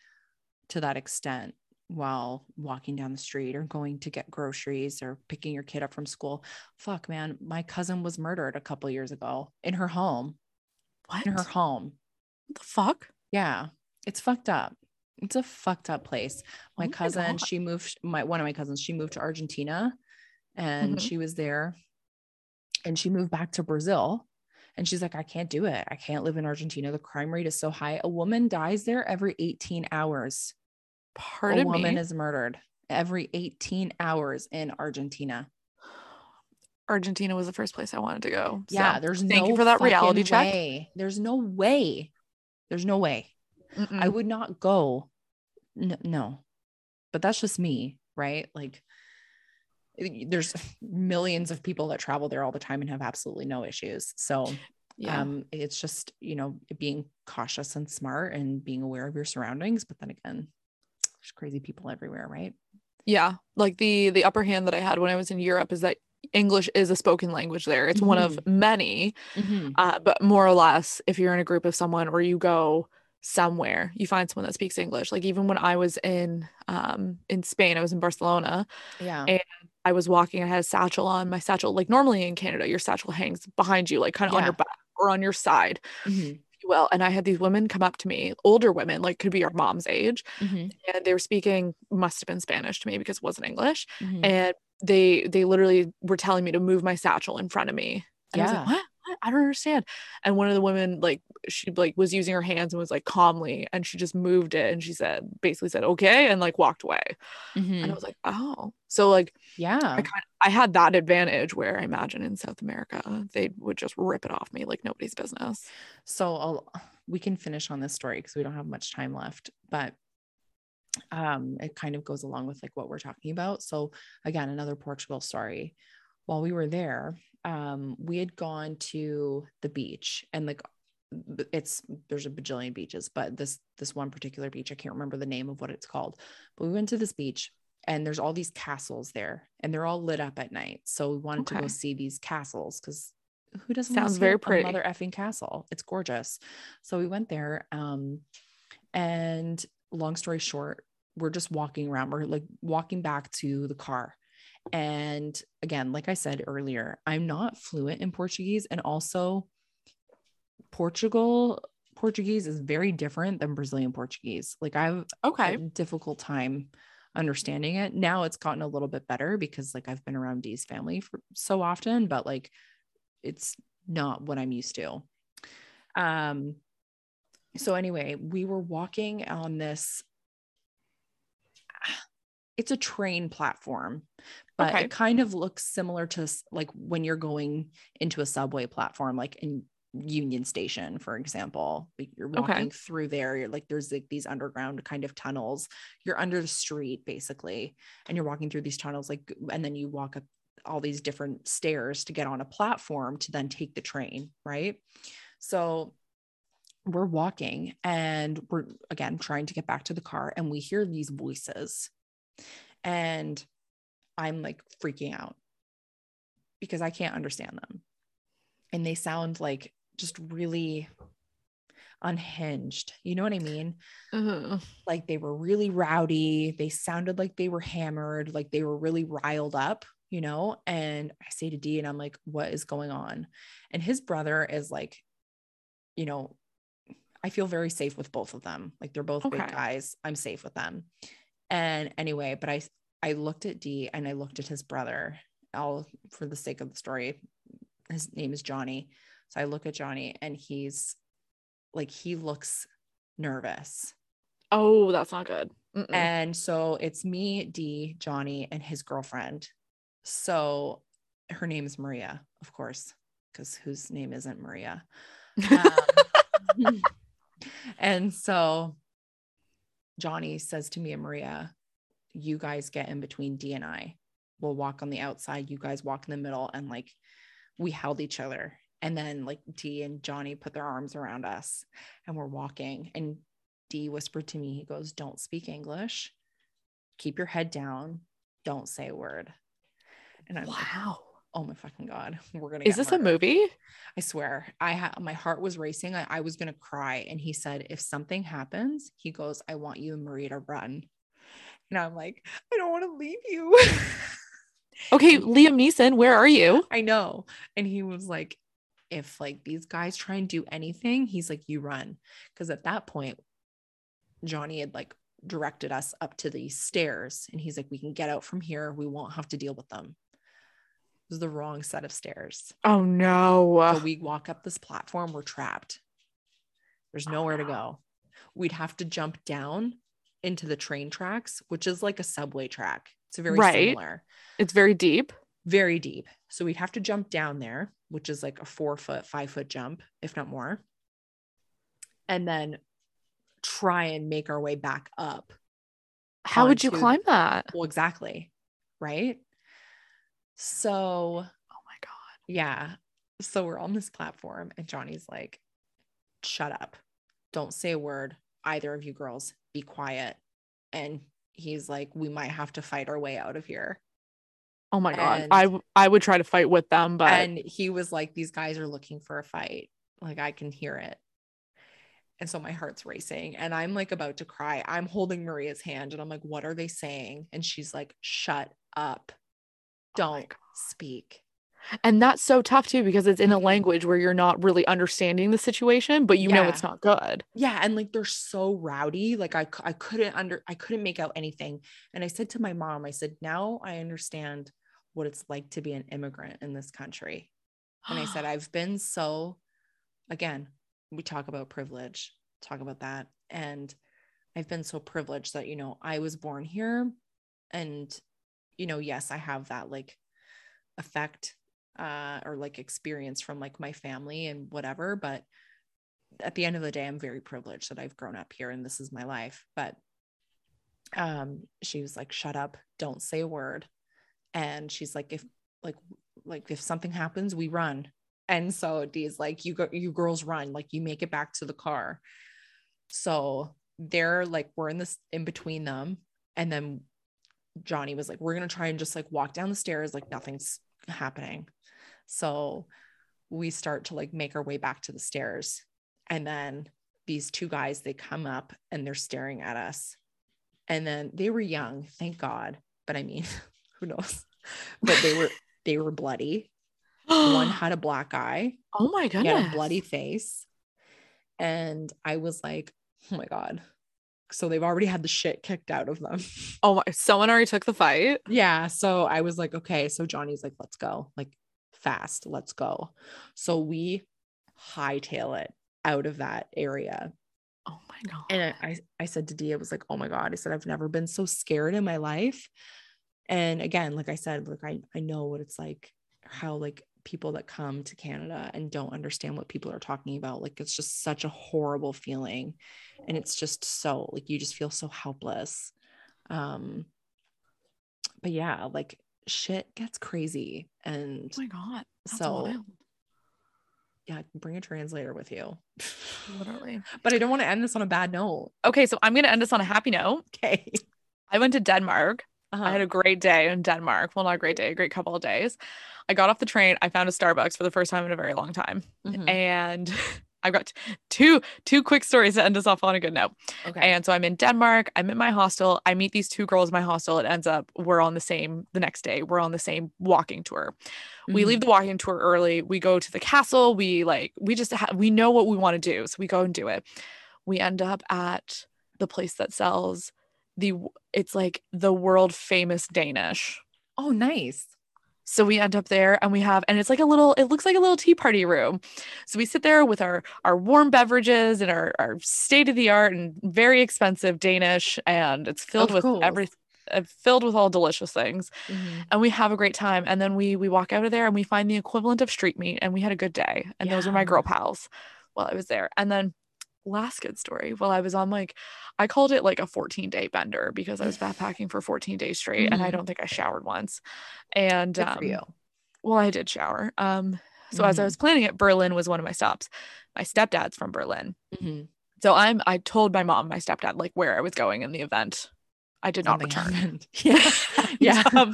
to that extent while walking down the street or going to get groceries or picking your kid up from school. Fuck, man, my cousin was murdered a couple years ago in her home What? In her home. What the fuck? Yeah. It's fucked up. It's a fucked up place. My cousin, she moved, one of my cousins, she moved to Argentina and she was there and she moved back to Brazil and she's like, I can't do it. I can't live in Argentina. The crime rate is so high. A woman dies there every 18 hours. Pardon me? A woman is murdered every 18 hours in Argentina. Argentina was the first place I wanted to go. So yeah. There's no, thank you for that reality check. There's no way. There's no way. Mm-mm. I would not go. No, but that's just me, right? Like there's millions of people that travel there all the time and have absolutely no issues. So yeah. It's just, you know, being cautious and smart and being aware of your surroundings. But then again, there's crazy people everywhere, right? Yeah. Like the upper hand that I had when I was in Europe is that English is a spoken language there. It's one of many, but more or less if you're in a group of someone or you go somewhere, you find someone that speaks English. Like even when I was in Spain, I was in Barcelona and I was walking, I had a satchel on. My satchel, like normally in Canada, your satchel hangs behind you, like kind of on your back or on your side. Well, and I had these women come up to me, older women, like could be our mom's age. And they were speaking, must have been Spanish to me because it wasn't English. And they literally were telling me to move my satchel in front of me. And I was like, what? I don't understand. And one of the women, like she like was using her hands and was like calmly, and she just moved it. And she said, basically said, okay. And like walked away. And I was like, oh, so like, I had that advantage where I imagine in South America, they would just rip it off me like nobody's business. So we can finish on this story because we don't have much time left, but it kind of goes along with like what we're talking about. So again, another Portugal story. While we were there, we had gone to the beach and like there's a bajillion beaches, but this one particular beach, I can't remember the name of what it's called, but we went to this beach and there's all these castles there and they're all lit up at night. So we wanted to go see these castles because who doesn't sounds very pretty. Another effing castle. It's gorgeous. So we went there. And long story short, we're just walking around. We're like walking back to the car. And again, like I said earlier, I'm not fluent in Portuguese. And also Portuguese is very different than Brazilian Portuguese. Like I've had a difficult time understanding it. Now it's gotten a little bit better because like I've been around Dee's family for so often, but like, it's not what I'm used to. So anyway, we were walking on this, it's a train platform, but it kind of looks similar to like when you're going into a subway platform, like in Union Station, for example, you're walking through there. You're like, there's like these underground kind of tunnels. You're under the street basically. And you're walking through these tunnels, like, and then you walk up all these different stairs to get on a platform to then take the train. Right. So we're walking and we're again, trying to get back to the car and we hear these voices and I'm like freaking out because I can't understand them. And they sound like just really unhinged. You know what I mean? Like they were really rowdy. They sounded like they were hammered, like they were really riled up, you know? And I say to D and I'm like, what is going on? And his brother is like, you know, I feel very safe with both of them. Like they're both big guys. I'm safe with them. And anyway, but I looked at D and I looked at his brother. I'll, for the sake of the story, his name is Johnny. So I look at Johnny and he's like, he looks nervous. Oh, that's not good. And so it's me, D, Johnny, and his girlfriend. So her name is Maria, of course, because whose name isn't Maria? And so Johnny says to me and Maria, you guys get in between D and I. We'll walk on the outside. You guys walk in the middle. And like, we held each other. And then like D and Johnny put their arms around us and we're walking. And D whispered to me, he goes, don't speak English. Keep your head down. Don't say a word. And I'm like, oh my fucking God. We're going to is this murdered. A movie? I swear. My heart was racing. I was going to cry. And he said, if something happens, he goes, I want you and Maria to run. And I'm like, I don't want to leave you. Okay, Liam Neeson, where are you? I know. And he was like, if like these guys try and do anything, he's like, you run. Cause at that point, Johnny had like directed us up to these stairs and he's like, we can get out from here. We won't have to deal with them. It was the wrong set of stairs. Oh no. So we walk up this platform. We're trapped. There's nowhere to go. We'd have to jump down into the train tracks, which is like a subway track. It's very similar. It's very deep. Very deep. So we'd have to jump down there, which is like a 5 foot jump, if not more. And then try and make our way back up. How would you climb that? Well, exactly. Right. So, oh my God. Yeah. So we're on this platform and Johnny's like, shut up. Don't say a word. Either of you girls, be quiet. And he's like, we might have to fight our way out of here. Oh my God. I would try to fight with them, but. And he was like, these guys are looking for a fight. Like I can hear it. And so my heart's racing and I'm like about to cry. I'm holding Maria's hand and I'm like, what are they saying? And she's like, shut up. Don't speak. And that's so tough too, because it's in a language where you're not really understanding the situation, but you know, it's not good. Yeah. And like, they're so rowdy. Like I couldn't make out anything. And I said to my mom, I said, now I understand what it's like to be an immigrant in this country. And I said, I've been so, again, we talk about privilege, talk about that. And I've been so privileged that, you know, I was born here and, you know, yes, I have that like effect or like experience from like my family and whatever. But at the end of the day, I'm very privileged that I've grown up here and this is my life. But she was like, shut up, don't say a word. And she's like, if something happens, we run. And so Dee's like, you girls run, like you make it back to the car. So they're like, we're in this in between them. And then Johnny was like, we're going to try and just like walk down the stairs. Like nothing's happening. So we start to like make our way back to the stairs. And then these two guys, they come up and they're staring at us. And then they were young, thank God. But I mean, who knows, but they were bloody. One had a black eye. Oh my goodness. He had a bloody face. And I was like, oh my God. So they've already had the shit kicked out of them. Oh, someone already took the fight. Yeah. So I was like, okay. So Johnny's like, let's go, like fast, let's go. So we hightail it out of that area. Oh my God. And I said to Dee, I was like, oh my God. I said, I've never been so scared in my life. And again, like I said, like, I know what it's like, how like people that come to Canada and don't understand what people are talking about. Like, it's just such a horrible feeling. And it's just so like, you just feel so helpless. But yeah, like shit gets crazy. And oh my God, so wild. Yeah, bring a translator with you. Literally. But I don't want to end this on a bad note. Okay. So I'm going to end this on a happy note. Okay. I went to Denmark. I had a great day in Denmark. Well, not a great day, a great couple of days. I got off the train. I found a Starbucks for the first time in a very long time. Mm-hmm. And I've got two quick stories to end us off on a good note. Okay. And so I'm in Denmark. I'm in my hostel. I meet these two girls in my hostel. It ends up, the next day, we're on the same walking tour. Mm-hmm. We leave the walking tour early. We go to the castle. We know what we want to do. So we go and do it. We end up at the place that sells it's like the world famous Danish. Oh, nice. So we end up there and it's like it looks like a little tea party room. So we sit there with our warm beverages and our state of the art and very expensive Danish. And it's filled with everything. Filled with all delicious things. Mm-hmm. And we have a great time. And then we walk out of there and we find the equivalent of street meat and we had a good day. And those were my girl pals while I was there. And then last good story. Well, I was on I called it like a 14-day bender because I was backpacking for 14 days straight, mm-hmm. and I don't think I showered once. And good for you. Well, I did shower. So mm-hmm. as I was planning it, Berlin was one of my stops. My stepdad's from Berlin, mm-hmm. so I told my mom, my stepdad, like where I was going in the event. I did not return. Happened. Yeah, yeah.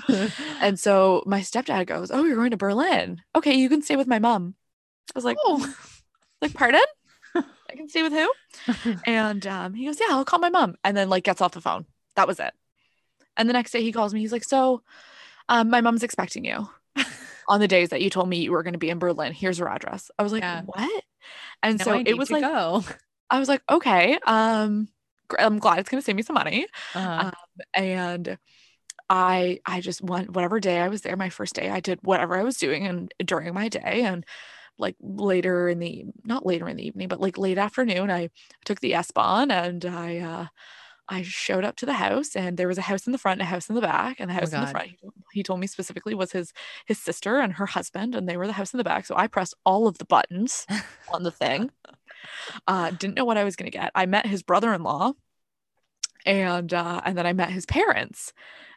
And so my stepdad goes, "Oh, you're going to Berlin? Okay, you can stay with my mom." I was like, "Oh, like pardon." I can stay with who? And he goes, yeah, I'll call my mom. And then like gets off the phone. That was it. And the next day he calls me. He's like, so my mom's expecting you. on the days that you told me you were going to be in Berlin, here's your address. I was like, yeah. What? And now so it was like, go. I was like, okay. I'm glad it's going to save me some money. Uh-huh. And I just went whatever day I was there, my first day, I did whatever I was doing and during my day. And like later in the, not later in the evening, but like late afternoon, I took the S-Bahn and I showed up to the house, and there was a house in the front, and a house in the back, and the house in the front, he told me specifically, was his sister and her husband, and they were the house in the back. So I pressed all of the buttons on the thing. Didn't know what I was going to get. I met his brother-in-law, and then I met his parents,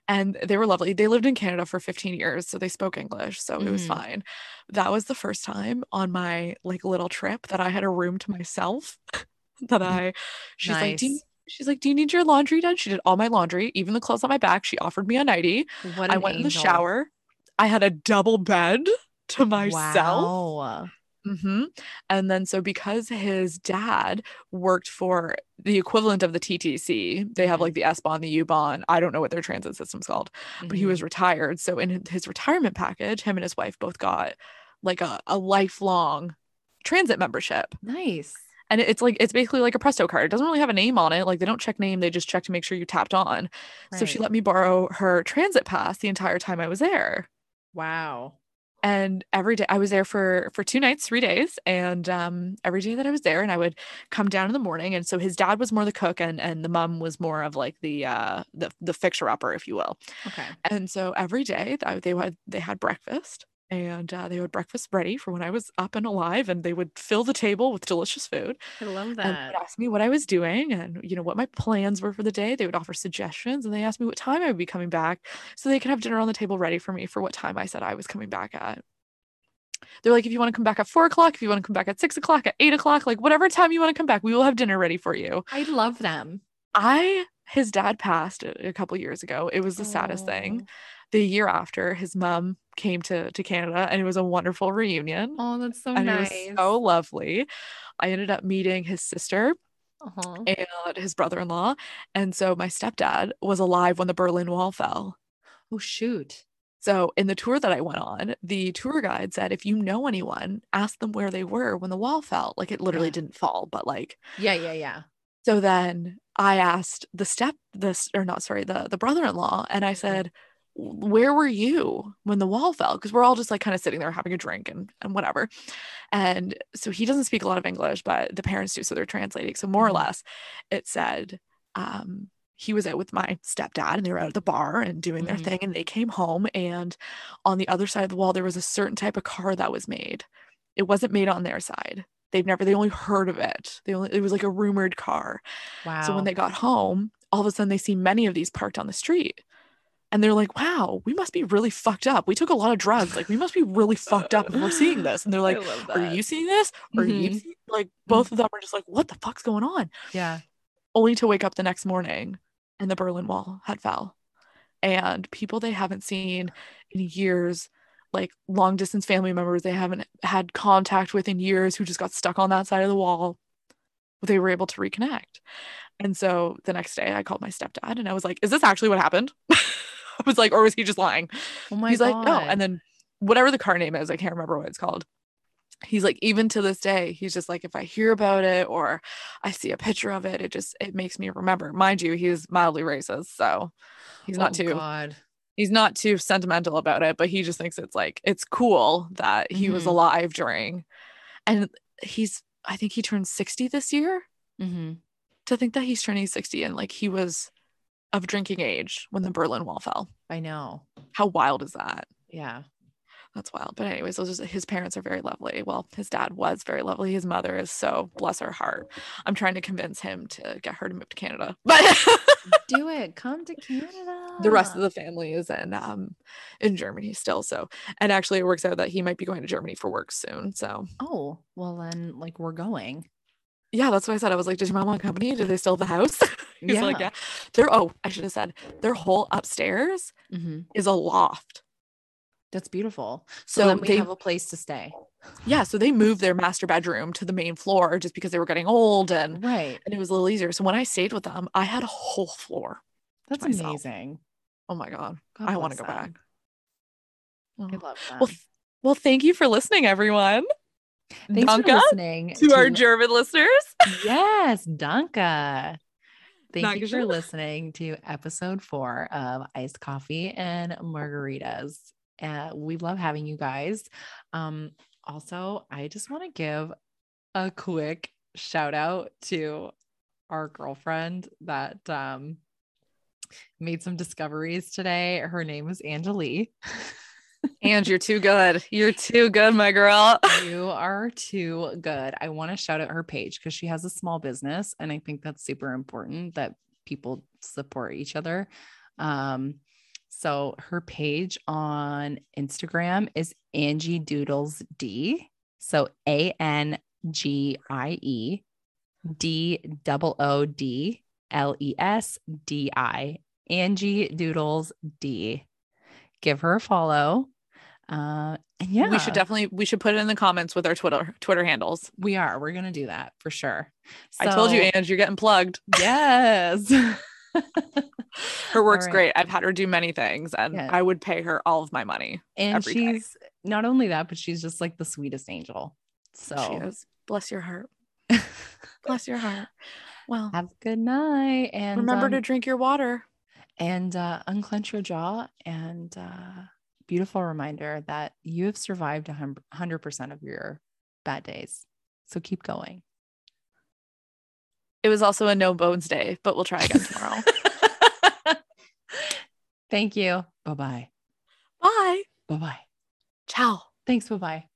and they were lovely. They lived in Canada for 15 years, so they spoke English, so it was fine. That was the first time on my like little trip that I had a room to myself. She's nice. Like, she's like, do you need your laundry done? She did all my laundry, even the clothes on my back. She offered me a nightie. I went in the shower. I had a double bed to myself. Wow. Mm-hmm. And then, so because his dad worked for the equivalent of the TTC, they have like the S-Bahn, the U-Bahn. I don't know what their transit system's called, but he was retired. So in his retirement package, him and his wife both got like a lifelong transit membership. Nice. And it's like, it's basically like a Presto card. It doesn't really have a name on it. Like they don't check name. They just check to make sure you tapped on. Right. So she let me borrow her transit pass the entire time I was there. Wow. And every day I was there for 2 nights, 3 days. And every day that I was there, and I would come down in the morning. And so his dad was more the cook, and the mom was more of like the fixer upper, if you will. Okay. And so every day they had breakfast. And they would breakfast ready for when I was up and alive, and they would fill the table with delicious food. I love that. And they would ask me what I was doing and, you know, what my plans were for the day. They would offer suggestions, and they asked me what time I would be coming back so they could have dinner on the table ready for me for what time I said I was coming back at. They're like, if you want to come back at 4:00, if you want to come back at 6:00, at 8:00, like whatever time you want to come back, we will have dinner ready for you. I love them. His dad passed a couple years ago. It was the saddest thing. The year after, his mom came to Canada, and it was a wonderful reunion. Oh, that's so nice. It was so lovely. I ended up meeting his sister and his brother-in-law. And so my stepdad was alive when the Berlin Wall fell. Oh, shoot. So in the tour that I went on, the tour guide said, if you know anyone, ask them where they were when the wall fell. Like it literally didn't fall, but like. Yeah. So then I asked the brother-in-law, and I said, where were you when the wall fell? Because we're all just like kind of sitting there having a drink and whatever. And so he doesn't speak a lot of English, but the parents do, so they're translating. So more or less, it said he was out with my stepdad, and they were out at the bar and doing their thing, and they came home, and on the other side of the wall there was a certain type of car that was made. It wasn't made on their side. They only heard of it. It was like a rumored car. Wow. So when they got home, all of a sudden they see many of these parked on the street. And they're like, wow, we must be really fucked up. We took a lot of drugs. Like, we must be really fucked up if we're seeing this. And they're like, are you seeing this? Are you seeing? Like, both of them are just like, what the fuck's going on? Yeah. Only to wake up the next morning and the Berlin Wall had fell. And people they haven't seen in years, like long distance family members they haven't had contact with in years who just got stuck on that side of the wall, they were able to reconnect. And so the next day I called my stepdad, and I was like, is this actually what happened? I was like, or was he just lying? Oh my God. He's like, no. And then whatever the car name is, I can't remember what it's called. He's like, even to this day, he's just like, if I hear about it or I see a picture of it, it makes me remember. Mind you, he's mildly racist, so he's not too sentimental about it, but he just thinks it's like, it's cool that he was alive during, and I think he turned 60 this year. Mm-hmm. To think that he's turning 60 and like he was of drinking age when the Berlin Wall fell. I know. How wild is that? Yeah. That's wild. But anyways, his parents are very lovely. Well, his dad was very lovely. His mother is so, bless her heart. I'm trying to convince him to get her to move to Canada. But do it. Come to Canada. The rest of the family is in Germany still. So, and actually it works out that he might be going to Germany for work soon. So. Oh, well then like we're going. Yeah, that's what I said. I was like, did your mom want company? Do they still have the house? He's like, yeah. I should have said their whole upstairs is a loft. That's beautiful. So then they have a place to stay. Yeah. So they moved their master bedroom to the main floor just because they were getting old and it was a little easier. So when I stayed with them, I had a whole floor. That's amazing. Oh my God. I want to go back. Oh. I love that. Well, Well, thank you for listening, everyone. Thanks Danke for listening. To our German listeners. Yes, Danke. Thank you for listening to episode 4 of Iced Coffee and Margaritas. We love having you guys. Also, I just want to give a quick shout out to our girlfriend that made some discoveries today. Her name is Angelie. And you're too good. You're too good, my girl. You are too good. I want to shout out her page because she has a small business. And I think that's super important that people support each other. So her page on Instagram is Angie Doodles D. So ANGIEDOODLESDI. Angie Doodles D. Give her a follow. And yeah, we should put it in the comments with our Twitter handles. We're going to do that for sure. So, I told you, Ange, you're getting plugged. Yes. Her work's great. I've had her do many things and I would pay her all of my money. And she's day. Not only that, but she's just like the sweetest angel. So she is. Bless your heart. Bless your heart. Well, have a good night and remember to drink your water and unclench your jaw and, beautiful reminder that you have survived 100% of your bad days. So keep going. It was also a no bones day, but we'll try again tomorrow. Thank you. Bye-bye. Bye. Bye-bye. Ciao. Thanks. Bye-bye.